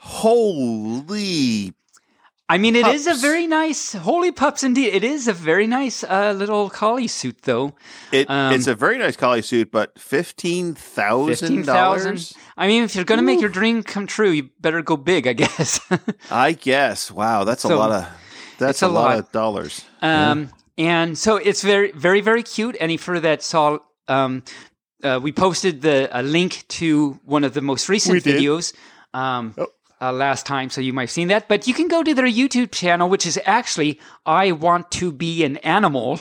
Holy! I mean, it is a very nice. Holy pups, indeed! It is a very nice little collie suit, though. It's a very nice collie suit, but $15,000. I mean, if you're going to make your dream come true, you better go big, I guess. I guess. Wow, that's a lot of dollars. And so it's very, very, very cute. Any for that saw. We posted a link to one of the most recent videos last time, so you might have seen that. But you can go to their YouTube channel, which is actually I Want to Be an Animal.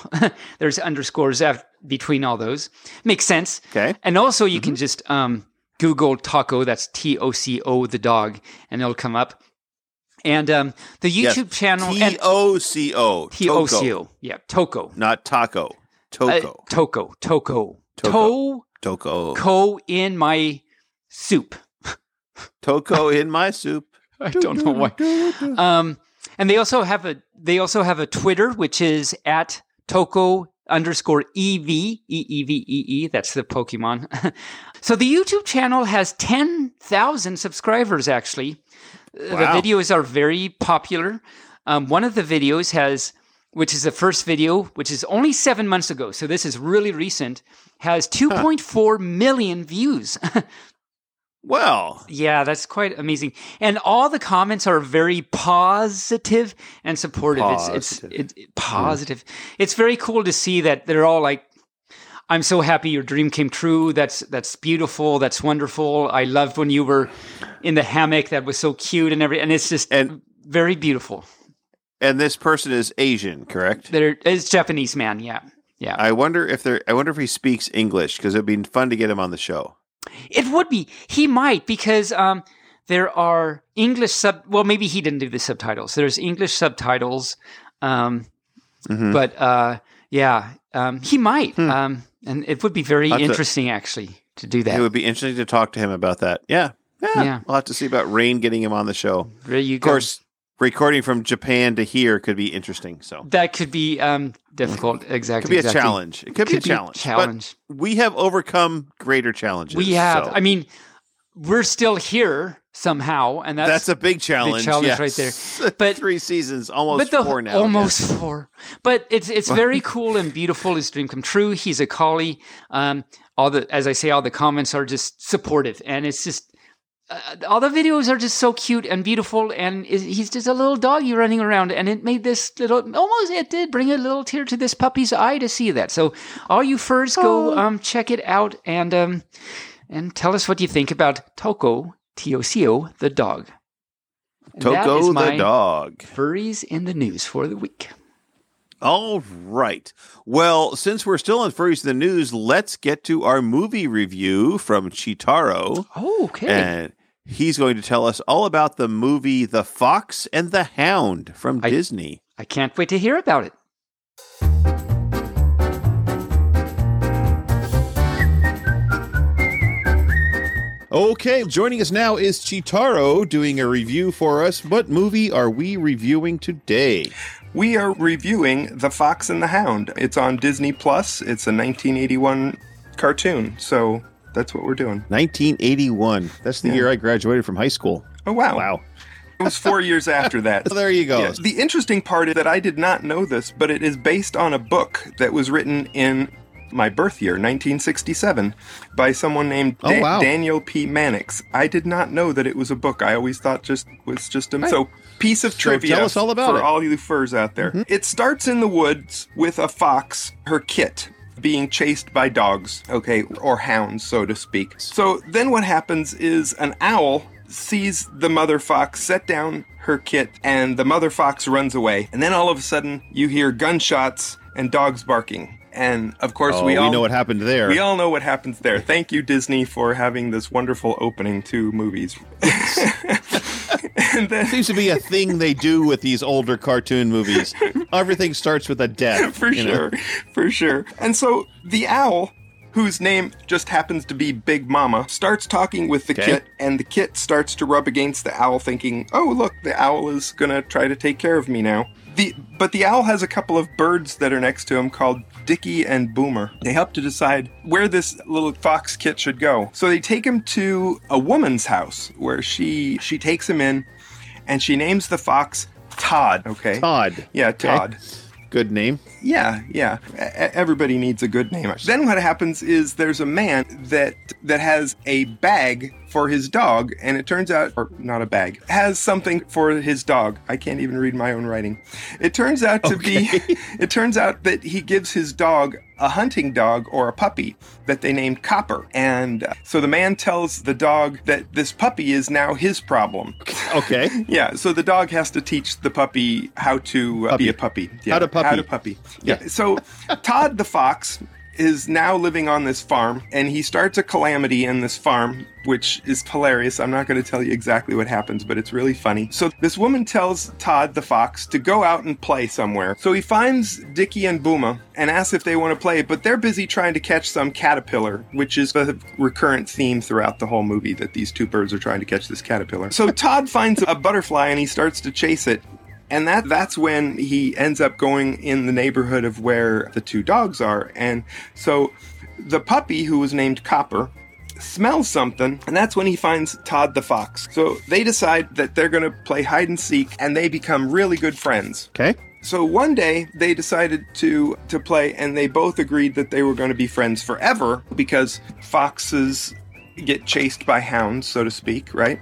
There's underscores between all those. Makes sense. Okay. And also you can just Google Toco. That's T-O-C-O, the dog, and it'll come up. And the YouTube channel. T-O-C-O. T-O-C-O. Yeah, Toco. Not taco. Toco. Toco. Toco in my soup. Toco in my soup. I don't know why. And they also have a Twitter, which is at Toco_EV, EEVEE. That's the Pokemon. So the YouTube channel has 10,000 subscribers, actually. Wow. The videos are very popular. One of the videos which is the first video, which is only 7 months ago, so this is really recent, has 2.4 million views. Well. Yeah, that's quite amazing. And all the comments are very positive and supportive. It's positive. It's very cool to see that they're all like, I'm so happy your dream came true. That's beautiful. That's wonderful. I loved when you were in the hammock. That was so cute and it's just very beautiful. And this person is Asian, correct? It's Japanese man, yeah. I wonder if he speaks English, because it'd be fun to get him on the show. It would be. He might, because there are English well, maybe he didn't do the subtitles. There's English subtitles, but yeah, he might, and it would be very interesting actually to do that. It would be interesting to talk to him about that. Yeah. We'll have to see about Rain getting him on the show. There you go. Of course. Recording from Japan to here could be interesting. So that could be difficult. Exactly, could be a challenge. It could be a challenge. But we have overcome greater challenges. We have. So. I mean, we're still here somehow, and that's a big challenge. Big challenge right there. But 3 seasons, almost four now. Almost four. But it's very cool and beautiful. His dream come true. He's a collie. All the comments are just supportive, and it's just. all the videos are just so cute and beautiful, and he's just a little doggy running around, and it made this little, almost, it did bring a little tear to this puppy's eye to see that. So all you furs, go check it out, and tell us what you think about Toco, T-O-C-O, the dog. And Toco the dog. Furries in the news for the week. All right. Well, since we're still on Furries in the News, let's get to our movie review from Chitaro. Oh, okay. And he's going to tell us all about the movie The Fox and the Hound from Disney. I can't wait to hear about it. Okay, joining us now is Chitaro doing a review for us. What movie are we reviewing today? We are reviewing The Fox and the Hound. It's on Disney Plus. It's a 1981 cartoon, so that's what we're doing. 1981. That's the year I graduated from high school. Oh, wow. Wow. It was 4 years after that. There you go. Yeah. The interesting part is that I did not know this, but it is based on a book that was written in my birth year, 1967, by someone named Daniel P. Mannix. I did not know that it was a book. I always thought was just a... Right. So, piece of trivia tell us all about for all you furs out there. Mm-hmm. It starts in the woods with a fox, her kit, being chased by dogs, or hounds, so to speak. So, then what happens is an owl sees the mother fox set down her kit, and the mother fox runs away. And then all of a sudden, you hear gunshots and dogs barking. And, of course, we all know what happened there. We all know what happens there. Thank you, Disney, for having this wonderful opening to movies. And then, seems to be a thing they do with these older cartoon movies. Everything starts with a death. For sure. And so the owl, whose name just happens to be Big Mama, starts talking with the kit, and the kit starts to rub against the owl, thinking, oh, look, the owl is going to try to take care of me now. But the owl has a couple of birds that are next to him called Dickie and Boomer. They help to decide where this little fox kit should go. So they take him to a woman's house where she takes him in, and she names the fox Todd. Okay. Todd. Yeah, Todd. Okay. Good name. Yeah. Everybody needs a good name. Then what happens is there's a man that has a bag for his dog, and it turns out, or not a bag, has something for his dog. I can't even read my own writing. It turns out to be, that he gives his dog a hunting dog or a puppy that they named Copper. And so the man tells the dog that this puppy is now his problem. Okay. Yeah. So the dog has to teach the puppy how to be a puppy. Yeah, how to puppy. Yeah. So Todd the fox is now living on this farm, and he starts a calamity in this farm, which is hilarious. I'm not going to tell you exactly what happens, but it's really funny. So this woman tells Todd the fox to go out and play somewhere. So he finds Dickie and Booma and asks if they want to play, but they're busy trying to catch some caterpillar, which is the recurrent theme throughout the whole movie, that these two birds are trying to catch this caterpillar. So Todd finds a butterfly and he starts to chase it. And that's when he ends up going in the neighborhood of where the two dogs are. And so the puppy, who was named Copper, smells something, and that's when he finds Todd the fox. So they decide that they're going to play hide and seek, and they become really good friends. Okay. So one day, they decided to play, and they both agreed that they were going to be friends forever, because foxes get chased by hounds, so to speak, right?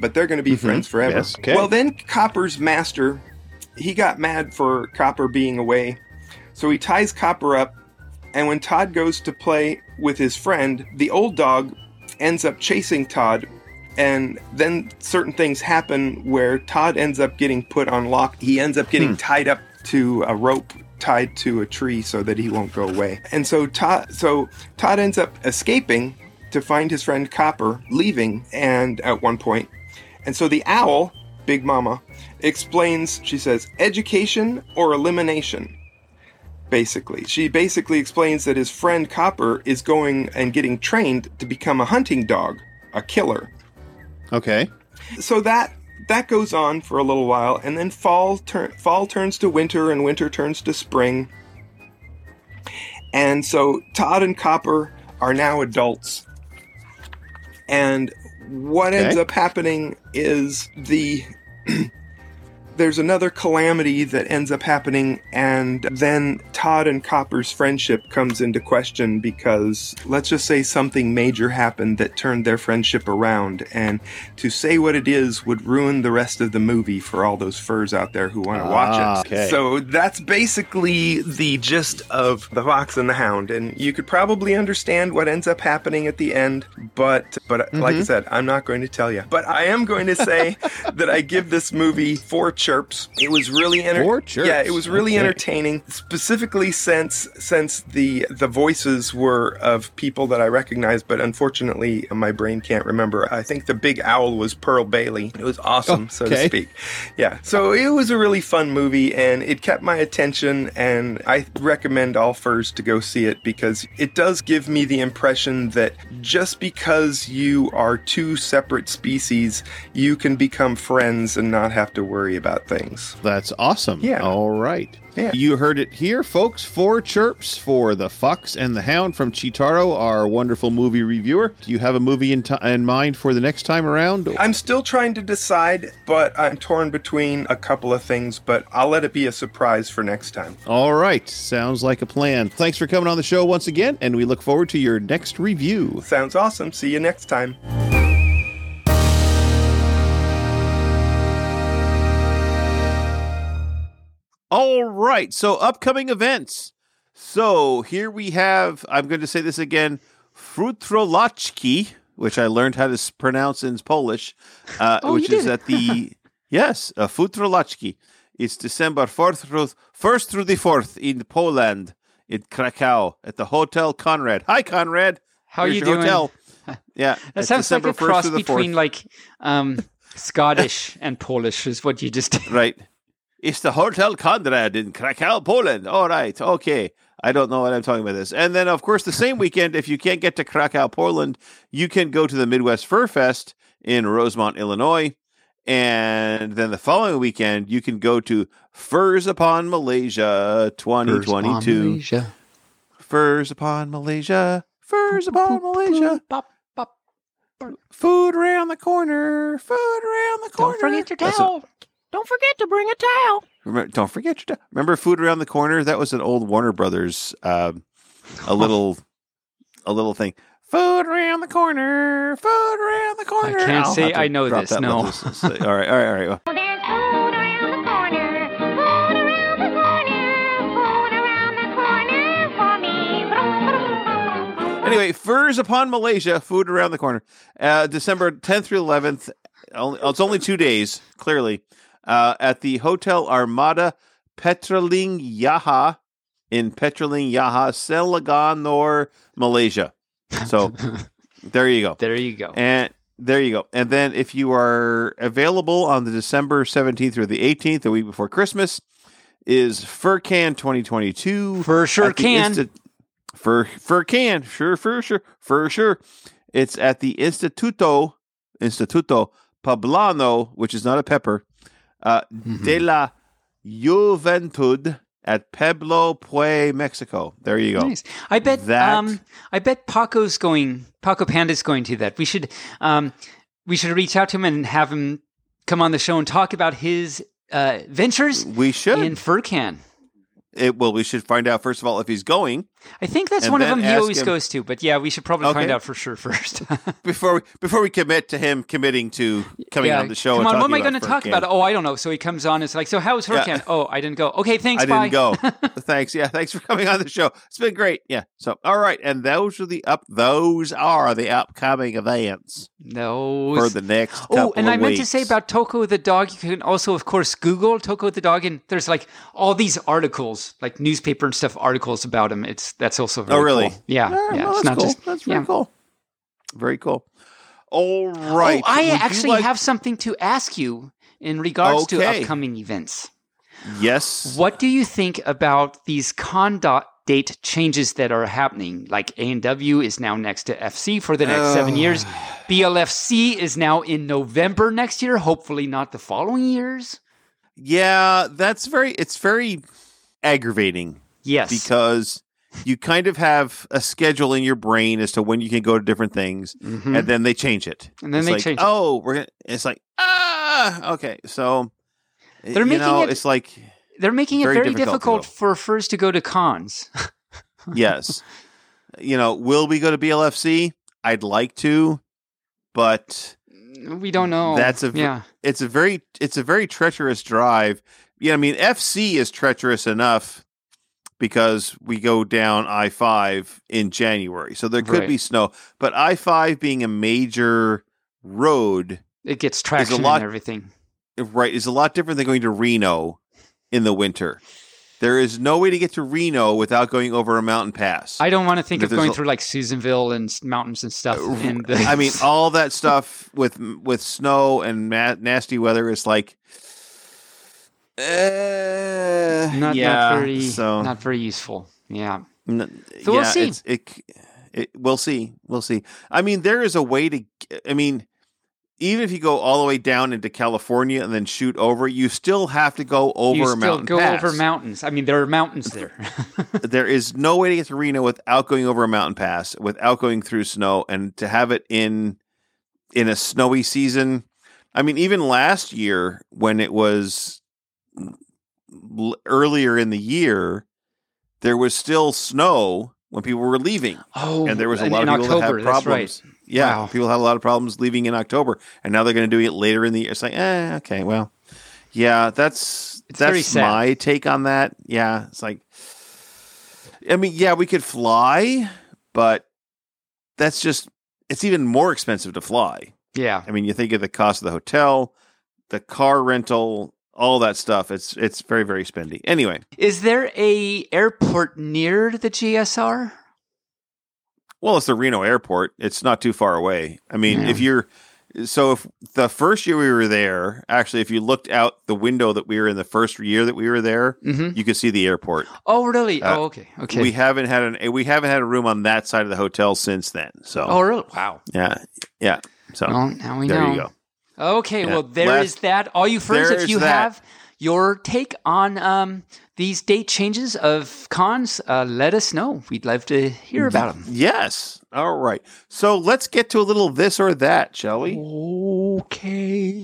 But they're going to be friends forever. Yes, okay. Well, then Copper's master, he got mad for Copper being away. So he ties Copper up. And when Todd goes to play with his friend, the old dog ends up chasing Todd. And then certain things happen where Todd ends up getting put on lock. He ends up getting tied up to a rope, tied to a tree so that he won't go away. And so Todd ends up escaping to find his friend Copper leaving, and at one point. And so the owl, Big Mama, explains, she says, education or elimination, basically. She basically explains that his friend Copper is going and getting trained to become a hunting dog, a killer. Okay. So that goes on for a little while, and then fall turns to winter, and winter turns to spring. And so Todd and Copper are now adults. And what ends up happening is there's another calamity that ends up happening, and then Todd and Copper's friendship comes into question because, let's just say, something major happened that turned their friendship around, and to say what it is would ruin the rest of the movie for all those furs out there who want to watch it. Okay. So that's basically the gist of The Fox and the Hound, and you could probably understand what ends up happening at the end, but mm-hmm. like I said, I'm not going to tell you. But I am going to say that I give this movie 4 chirps. It was really entertaining. Yeah, it was really entertaining, specifically since the voices were of people that I recognized, but unfortunately my brain can't remember. I think the big owl was Pearl Bailey. It was awesome, so to speak. Yeah, so it was a really fun movie, and it kept my attention, and I recommend all furs to go see it because it does give me the impression that just because you are 2 separate species, you can become friends and not have to worry about things. That's awesome. Yeah. All right. Yeah. You heard it here, folks. 4 chirps for The Fox and the Hound from Chitaro, our wonderful movie reviewer. Do you have a movie in mind for the next time around? I'm still trying to decide, but I'm torn between a couple of things, but I'll let it be a surprise for next time. All right. Sounds like a plan. Thanks for coming on the show once again, and we look forward to your next review. Sounds awesome. See you next time. All right, so upcoming events. So here we have, I'm going to say this again, Futrłaczki, which I learned how to pronounce in Polish, which is at the, yes, Futrłaczki. It's December 1st through the 4th in Poland, in Krakow, at the Hotel Conrad. Hi, Conrad. How Here's are you doing? Hotel. Yeah. That sounds December like a cross between like Scottish and Polish is what you just did. Right. It's the Hotel Conrad in Krakow, Poland. All right. Okay. I don't know what I'm talking about this. And then, of course, the same weekend, if you can't get to Krakow, Poland, you can go to the Midwest Fur Fest in Rosemont, Illinois. And then the following weekend, you can go to Furs Upon Malaysia 2022. Furs Upon Malaysia. Furs Upon Malaysia. Food around the corner. Food around the corner. Don't forget your towel. Don't forget to bring a towel. Remember Food Around the Corner? That was an old Warner Brothers, a little thing. Food around the corner. Food around the corner. I can't say I know this. No. All right. All right. All right. Well. Well, there's food around the corner. Food around the corner. Food around the corner for me. Anyway, Furs Upon Malaysia. Food around the corner. December 10th through 11th. It's only 2 days, clearly. At the Hotel Armada Petraling Yaha in Petraling Yaha, Selangor, Malaysia. So there you go. There you go. And there you go. And then if you are available on the December 17th or the 18th, the week before Christmas, is Furkan 2022. For sure can. Furkan. For sure. It's at the Instituto Poblano, which is not a pepper. De la Juventud at Pueblo Pue, Mexico. There you go. Nice. I bet that... I bet Paco Panda's going to that. We should reach out to him and have him come on the show and talk about his ventures. We should in Furkan. We should find out first of all if he's going. I think that's one of them he always goes to, but yeah, we should probably find out for sure first before we commit to him committing to coming on the show. Come on, what am I going to talk about? Oh, I don't know. So he comes on. It's like, so how was Hurricane? Yeah. Oh, I didn't go. Okay, thanks. I didn't go. Thanks. Yeah, thanks for coming on the show. It's been great. Yeah. So all right, and those are the upcoming events. For the next couple and of I weeks. Meant to say about Toco the dog. You can also, of course, Google Toco the dog, and there's like all these articles, like newspaper and stuff, articles about him. That's also very cool. Yeah. No, it's not cool. That's very cool. Very cool. All right. I actually have something to ask you in regards to upcoming events. Yes. What do you think about these conduct date changes that are happening? Like A&W is now next to FC for the next 7 years. BLFC is now in November next year, hopefully not the following years. Yeah, it's very aggravating. Yes. Because you kind of have a schedule in your brain as to when you can go to different things, and then they change it. And then it's change it. It's like, okay, so They're making it's like they're making it very difficult for Furs to go to cons. Yes. You know, will we go to BLFC? I'd like to, but we don't know. That's it's a very treacherous drive. Yeah, I mean, FC is treacherous enough because we go down I-5 in January. So there could be snow, but I-5 being a major road, it gets traction and everything. Right, is a lot different than going to Reno in the winter. There is no way to get to Reno without going over a mountain pass. I don't want to think of going through like Susanville and mountains and stuff. I mean, all that stuff with snow and nasty weather is like not very useful. Yeah. So we'll see. We'll see. I mean, there is a way to. I mean, even if you go all the way down into California and then shoot over, you still have to go over a mountain pass. Over mountains. I mean, there are mountains there. There is no way to get to Reno without going over a mountain pass, without going through snow, and to have it in a snowy season. I mean, even last year when it was earlier in the year, there was still snow when people were leaving. Oh, and there was a lot of people that had problems. That's right. Yeah, wow. People had a lot of problems leaving in October, and now they're going to do it later in the year. It's like, okay, well, yeah, that's my take on that. Yeah, it's like, I mean, yeah, we could fly, but that's just, it's even more expensive to fly. Yeah, I mean, you think of the cost of the hotel, the car rental, all that stuff. It's very, very spendy. Anyway, is there a airport near the GSR? Well, it's the Reno airport. It's not too far away. I mean, if the first year we were there, actually, if you looked out the window that we were in the first year that we were there, you could see the airport. Oh, really? Okay. We haven't had a room on that side of the hotel since then. So. Oh, really? Wow. Yeah. So well, now we know. There you go. Okay. Yeah. Well, is that. All you Furs, if you have your take on these date changes of cons, let us know. We'd love to hear about them. Yes. All right. So let's get to a little this or that, shall we? Okay.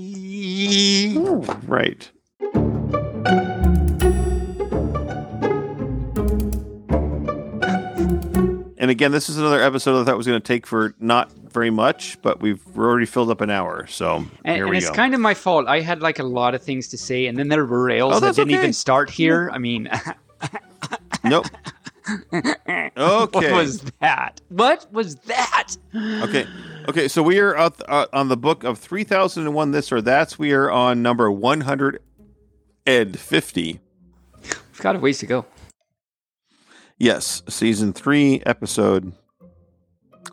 Ooh, right. And again, this is another episode that I thought was going to take for not very much, but we've already filled up an hour, so here we go. It's kind of my fault. I had like a lot of things to say, and then there were rails that didn't even start here. I mean, nope. Okay, what was that? Okay. So we are up on the book of 3001 This or That's. We are on number 150. We've got a ways to go. Yes, season 3, episode.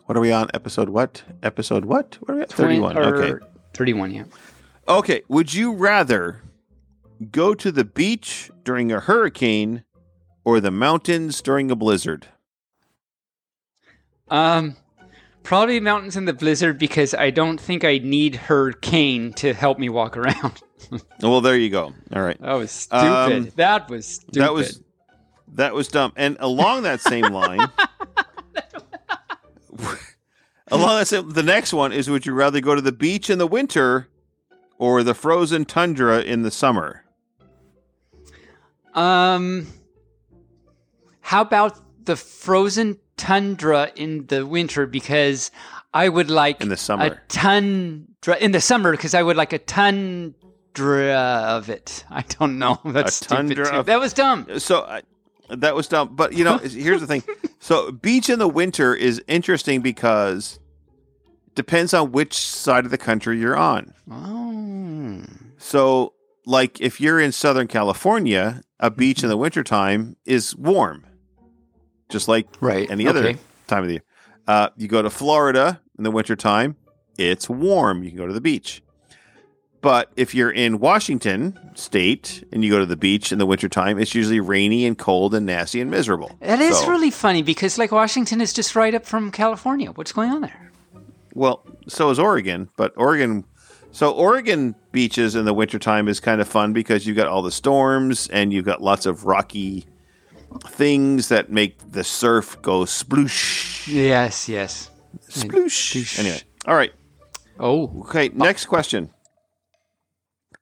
What are we on? Episode what? What are we at? 31. Okay. 31, yeah. Okay. Would you rather go to the beach during a hurricane or the mountains during a blizzard? Probably mountains and the blizzard, because I don't think I need hurricane to help me walk around. Well, there you go. All right. That was stupid. That was dumb. And along that same line... the next one is, would you rather go to the beach in the winter or the frozen tundra in the summer? How about the frozen tundra in the winter, because I would like a tundra of it. I don't know. That's stupid too. That was dumb. So that was dumb. But, you know, here's the thing. So beach in the winter is interesting because it depends on which side of the country you're on. Oh. So, like, if you're in Southern California, a beach in the wintertime is warm, just like any other time of the year. You go to Florida in the wintertime, it's warm. You can go to the beach. But if you're in Washington State and you go to the beach in the wintertime, it's usually rainy and cold and nasty and miserable. That is really funny, because like Washington is just right up from California. What's going on there? Well, so is Oregon, but Oregon beaches in the wintertime is kind of fun because you've got all the storms and you've got lots of rocky things that make the surf go sploosh. Yes. Sploosh. Anyway. All right. Oh. Okay, next question.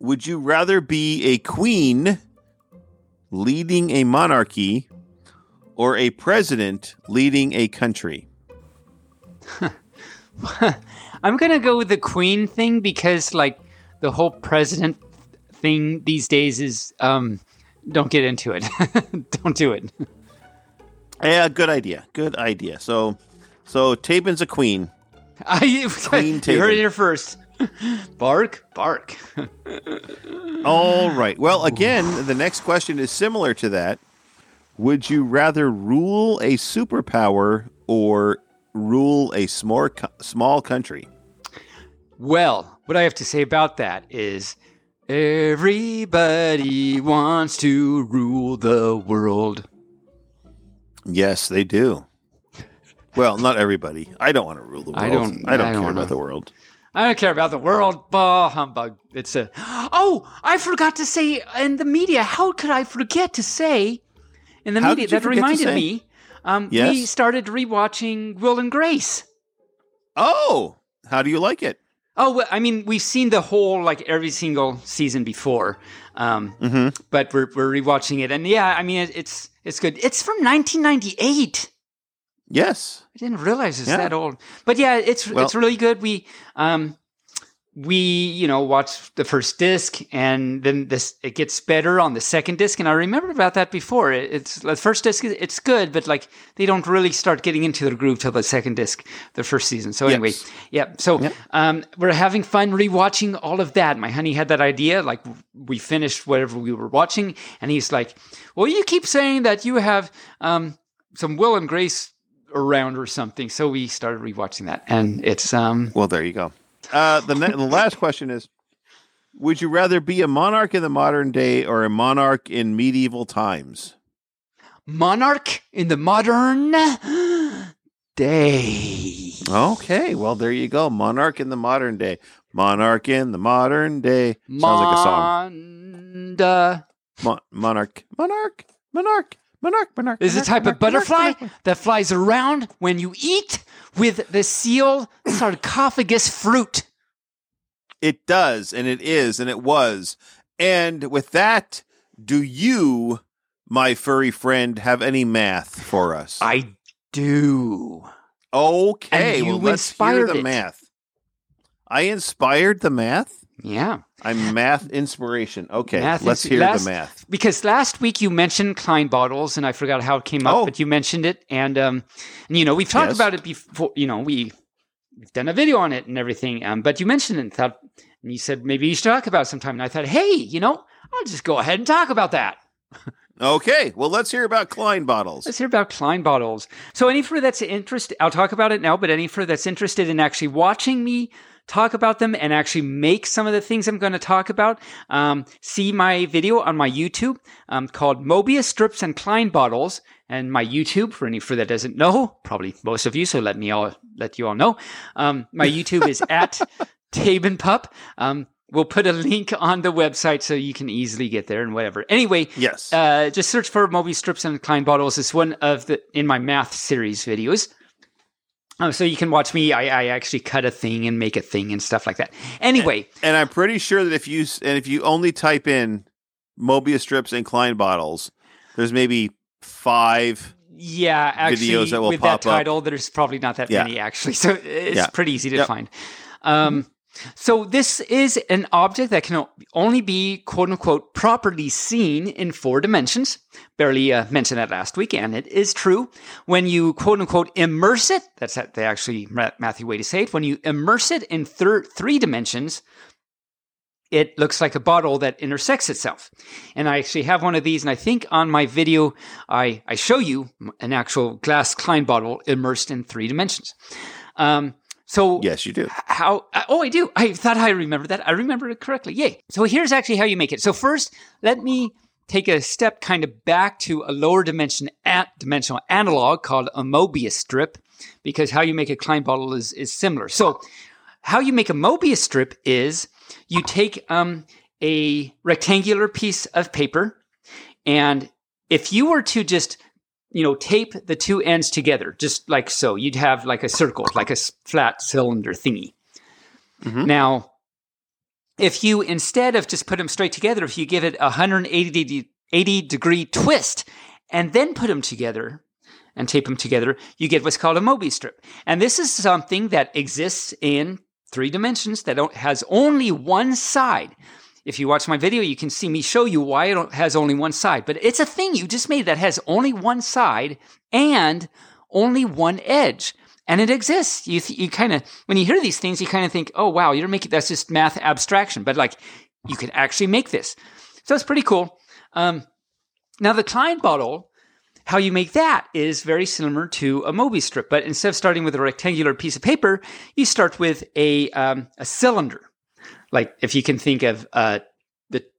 Would you rather be a queen leading a monarchy or a president leading a country? I'm going to go with the queen thing because, like, the whole president thing these days is don't get into it. Don't do it. Yeah, good idea. Good idea. So Taben's a queen. Queen Taben. You heard it here first. Bark, bark. All right. Well, again, the next question is similar to that. Would you rather rule a superpower or rule a small country? Well, what I have to say about that is everybody wants to rule the world. Yes, they do. Well, not everybody. I don't want to rule the world. I don't care about the world. I don't care about the world. Bah, humbug. I forgot to say in the media. How could I forget to say in the media? That reminded me. We started rewatching Will and Grace. Oh, how do you like it? Oh, well, I mean, we've seen the whole, like, every single season before, but we're rewatching it, and yeah, I mean, it's good. It's from 1998. Yes, I didn't realize it's that old, but yeah, it's really good. We watch the first disc, and then it gets better on the second disc, and I remembered about that before. It's the first disc, it's good, but like they don't really start getting into their groove till the second disc, the first season. So anyway, we're having fun rewatching all of that. My honey had that idea, like we finished whatever we were watching, and he's like, "Well, you keep saying that you have some Will and Grace around or something," so we started rewatching that, and it's well, there you go. The last question is, would you rather be a monarch in the modern day or a monarch in medieval times? Monarch in the modern day. Okay, well, there you go. Monarch in the modern day. Monarch in the modern day. Sounds like a song. Monarch. Monarch. Monarch. Monarch, monarch. There's a type of butterfly that flies around when you eat with the seal sarcophagus fruit. It does, and it is, and it was. And with that, do you, my furry friend, have any math for us? I do. Okay, and let's hear the math. I inspired the math? Yeah. I'm math inspiration. Okay, let's hear the math. Because last week you mentioned Klein Bottles, and I forgot how it came up, but you mentioned it. And we've talked about it before. We've done a video on it and everything, but you mentioned it and you said maybe you should talk about it sometime. And I thought, hey, I'll just go ahead and talk about that. Okay, well, let's hear about Klein Bottles. Let's hear about Klein Bottles. So any fur that's interested, I'll talk about it now, but any fur that's interested in actually watching me talk about them and actually make some of the things I'm going to talk about, see my video on my YouTube called Mobius Strips and Klein Bottles. And my YouTube, for any fur that doesn't know, probably most of you, so let you all know. My YouTube is at Tabenpup. We'll put a link on the website so you can easily get there and whatever. Anyway, just search for Mobius Strips and Klein Bottles. It's one of the in my math series videos. So you can watch me. I actually cut a thing and make a thing and stuff like that. Anyway, and I'm pretty sure that if you only type in Mobius Strips and Klein Bottles, there's maybe 5. Yeah, actually, videos that will with pop that title, up. There's probably not that many actually. So it's pretty easy to find. So this is an object that can only be, quote unquote, properly seen in 4 dimensions. Barely mentioned that last week, and it is true. When you, quote unquote, immerse it, that's the actually mathy way to say it, when you immerse it in 3 dimensions, it looks like a bottle that intersects itself. And I actually have one of these, and I think on my video, I show you an actual glass Klein bottle immersed in 3 dimensions. So yes, you do. How? Oh, I do. I thought I remembered that. I remembered it correctly. Yay. So here's actually how you make it. So first, let me take a step kind of back to a lower dimensional analog called a Mobius strip, because how you make a Klein bottle is similar. So how you make a Mobius strip is you take a rectangular piece of paper, and if you were to just tape the 2 ends together, just like so. You'd have like a circle, like a flat cylinder thingy. Mm-hmm. Now, if you, instead of just put them straight together, if you give it a 180-degree twist and then put them together and tape them together, you get what's called a Mobius strip. And this is something that exists in three dimensions that has only one side. If you watch my video, you can see me show you why it has only one side. But it's a thing you just made that has only one side and only one edge. And it exists. You kind of, when you hear these things, you kind of think, oh, wow, you're making, that's just math abstraction. But like, you can actually make this. So it's pretty cool. Now, the Klein bottle, how you make that is very similar to a Mobius strip. But instead of starting with a rectangular piece of paper, you start with a cylinder. Like if you can think of the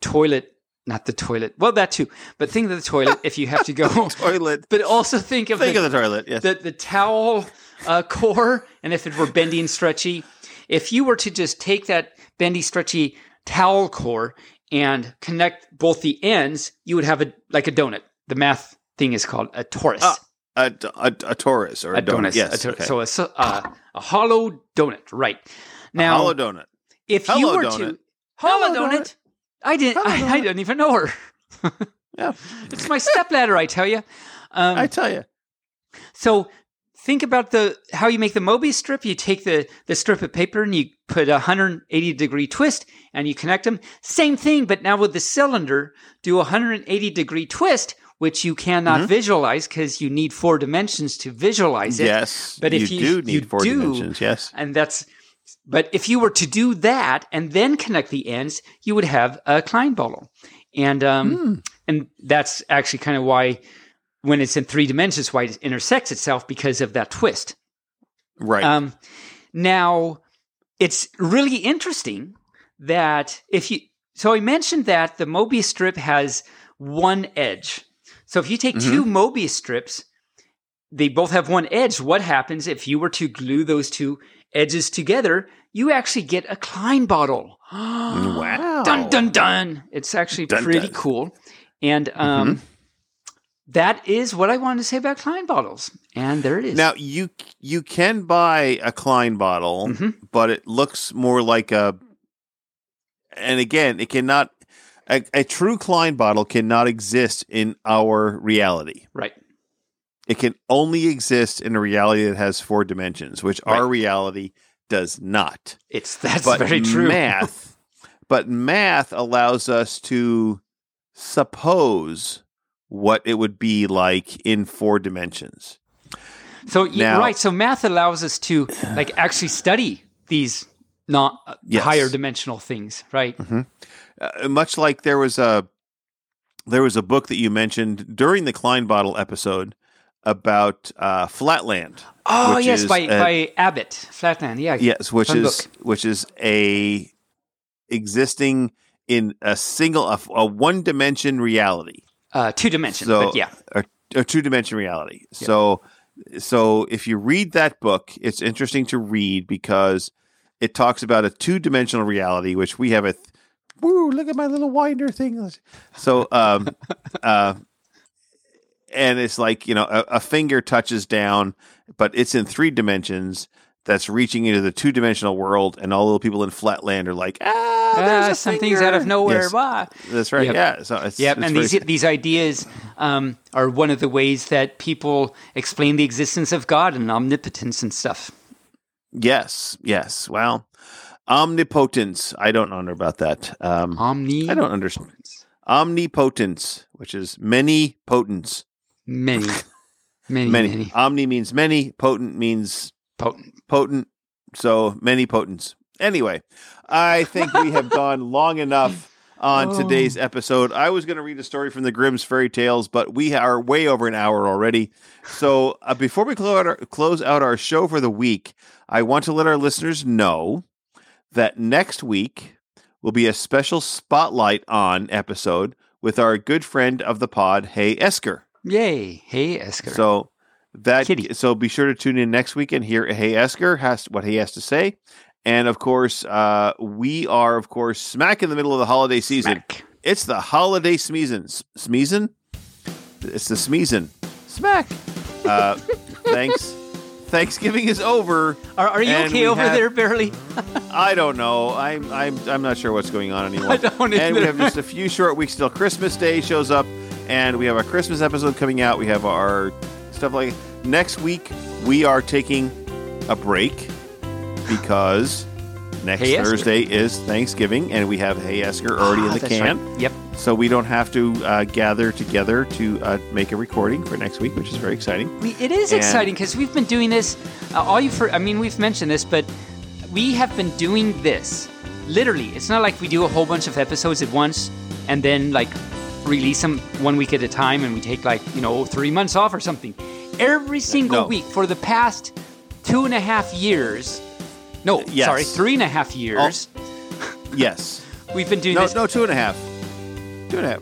toilet, not the toilet. Well, that too. But think of the toilet if you have to go. Toilet. But also think of the toilet. Yes. The towel core, and if it were bendy and stretchy, if you were to just take that bendy, stretchy towel core and connect both the ends, you would have a donut. The math thing is called a torus. A torus or a donut. Yes. So a hollow donut. Right. Now, a hollow donut. If hello, you were donut. To hello, hello donut. Donut, I didn't. Hello, I didn't even know her. Yeah, it's my stepladder. I tell you. I tell you. So think about how you make the Mobius strip. You take the strip of paper and you put a 180-degree twist and you connect them. Same thing, but now with the cylinder, do a 180-degree twist, which you cannot visualize because you need four dimensions to visualize it. Yes, but if you do need four dimensions. Yes, and that's. But if you were to do that and then connect the ends, you would have a Klein bottle. And and that's actually kind of why, when it's in three dimensions, why it intersects itself because of that twist. Right. Now, it's really interesting that if you... So I mentioned that the Mobius strip has one edge. So if you take two Mobius strips, they both have one edge. What happens if you were to glue those two edges together, you actually get a Klein bottle. Wow. Dun, dun, dun. It's actually pretty cool. And that is what I wanted to say about Klein bottles. And there it is. Now, you can buy a Klein bottle, but it looks more like a... And again, it cannot... A true Klein bottle cannot exist in our reality. Right. It can only exist in a reality that has four dimensions, which our reality does not. That's very true. Math allows us to suppose what it would be like in four dimensions. So now, right, so math allows us to actually study these higher dimensional things, right? Mm-hmm. Much like there was a book that you mentioned during the Klein bottle episode about Flatland. Oh yes, by Abbott. Flatland, yeah. Yes, which is a existing in a single a one dimension reality. 2 dimension, so, but yeah. A 2 dimension reality. Yeah. So if you read that book, it's interesting to read because it talks about a 2 dimensional reality, which we have woo, look at my little winder thing. So and it's like, you know, a finger touches down, but it's in 3 dimensions that's reaching into the 2-dimensional world, and all the people in Flatland are like, there's something's out of nowhere. Yes. Bah. That's right. Yep. Yeah. So it's and these ideas are one of the ways that people explain the existence of God and omnipotence and stuff. Yes. Yes. Well, omnipotence. I don't know about that. I don't understand. Omnipotence, which is many potence. Many. Omni means many. Potent means potent. So many potents. Anyway, I think we have gone long enough on today's episode. I was going to read a story from the Grimm's Fairy Tales, but we are way over an hour already. So before we close out our show for the week, I want to let our listeners know that next week will be a special Spotlight On episode with our good friend of the pod, Hey Esker. Yay, Hey Esker. So be sure to tune in next week and hear Hey Esker what he has to say. And of course, we are smack in the middle of the holiday season. Smack. It's the holiday smeezin'. Smeezin'? It's the smeezin'. Smack. Thanks. Thanksgiving is over. Are you okay over there, Barely? I don't know. I'm not sure what's going on anymore. I don't either. And we have just a few short weeks till Christmas Day shows up, and we have our Christmas episode coming out. We have our stuff like next week. We are taking a break because next Thursday is Thanksgiving, and we have Hey Esker already in the can. Right. Yep. So we don't have to gather together to make a recording for next week, which is very exciting. It is exciting because we've been doing this. We've mentioned this, but we have been doing this literally. It's not like we do a whole bunch of episodes at once and then like release them 1 week at a time, and we take 3 months off or something. Every single week for the past 2.5 years. No, yes. Sorry, 3.5 years. Oh. Yes, we've been doing this. No, 2.5.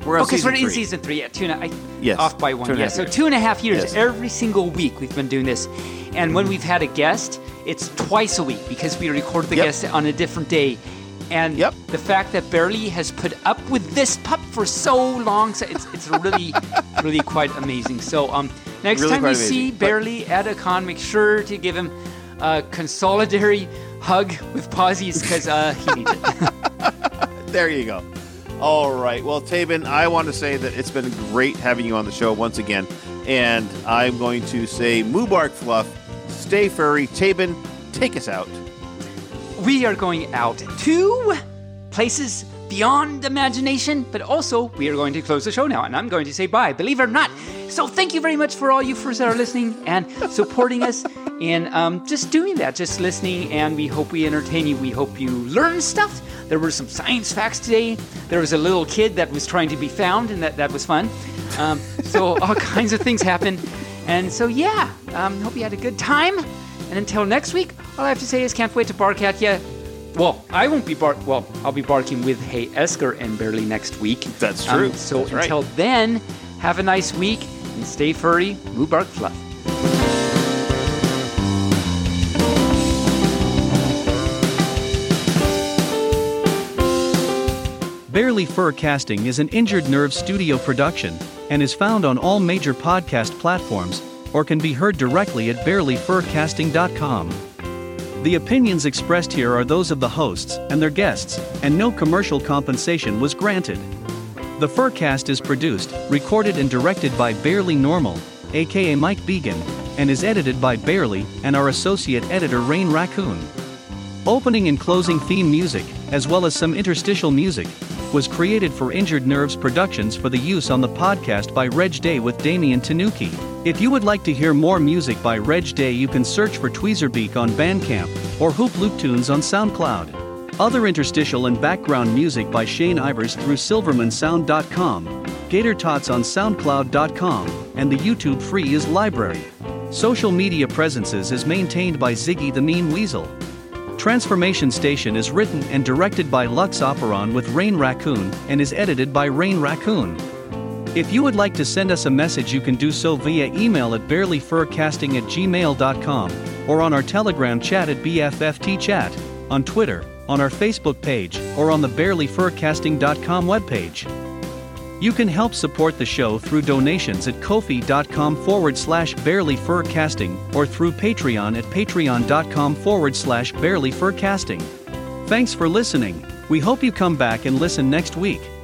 We're on season 3. Okay, so we're in season 3. Yeah, 2.5. Yes. Off by 1. Yeah, so 2.5 years. Yes. Every single week we've been doing this. And when we've had a guest, it's twice a week because we record the guest on a different day. And the fact that Barely has put up with this pup for so long, so it's really, really quite amazing. So next really time you see Barely at a con, make sure to give him a consolatory hug with pauses because he needs it. There you go. All right. Well, Taben, I want to say that it's been great having you on the show once again. And I'm going to say Mubark Fluff, stay furry. Taben, take us out. We are going out to places beyond imagination, but also we are going to close the show now. And I'm going to say bye, believe it or not. So thank you very much for all you furs that are listening and supporting us in just doing that, just listening. And we hope we entertain you. We hope you learn stuff. There were some science facts today. There was a little kid that was trying to be found, and that was fun. So all kinds of things happened. And so, hope you had a good time. And until next week, all I have to say is can't wait to bark at you. Well, I won't be I'll be barking with Hey Esker and Barely next week. That's true. So that's until then, have a nice week and stay furry. Moo bark fluff. Barely Furcasting is an Injured Nerve Studio production and is found on all major podcast platforms or can be heard directly at barelyfurcasting.com. The opinions expressed here are those of the hosts and their guests, and no commercial compensation was granted. The Furcast is produced, recorded and directed by Barely Normal, aka Mike Began, and is edited by Barely and our associate editor Rain Raccoon. Opening and closing theme music, as well as some interstitial music, was created for Injured Nerves Productions for the use on the podcast by Reg Day with Damian Tanuki. If you would like to hear more music by Reg Day, you can search for Tweezerbeak on Bandcamp or Hoop Loop Tunes on SoundCloud. Other interstitial and background music by Shane Ivers through SilvermanSound.com, Gator Tots on SoundCloud.com, and the YouTube Free Is Library. Social media presences is maintained by Ziggy the Mean Weasel. Transformation Station is written and directed by Lux Operon with Rain Raccoon and is edited by Rain Raccoon. If you would like to send us a message, you can do so via email at barelyfurcasting@gmail.com or on our Telegram chat at BFFTchat, on Twitter, on our Facebook page, or on the barelyfurcasting.com webpage. You can help support the show through donations at ko-fi.com/barelyfurcasting or through Patreon at patreon.com/barelyfurcasting. Thanks for listening. We hope you come back and listen next week.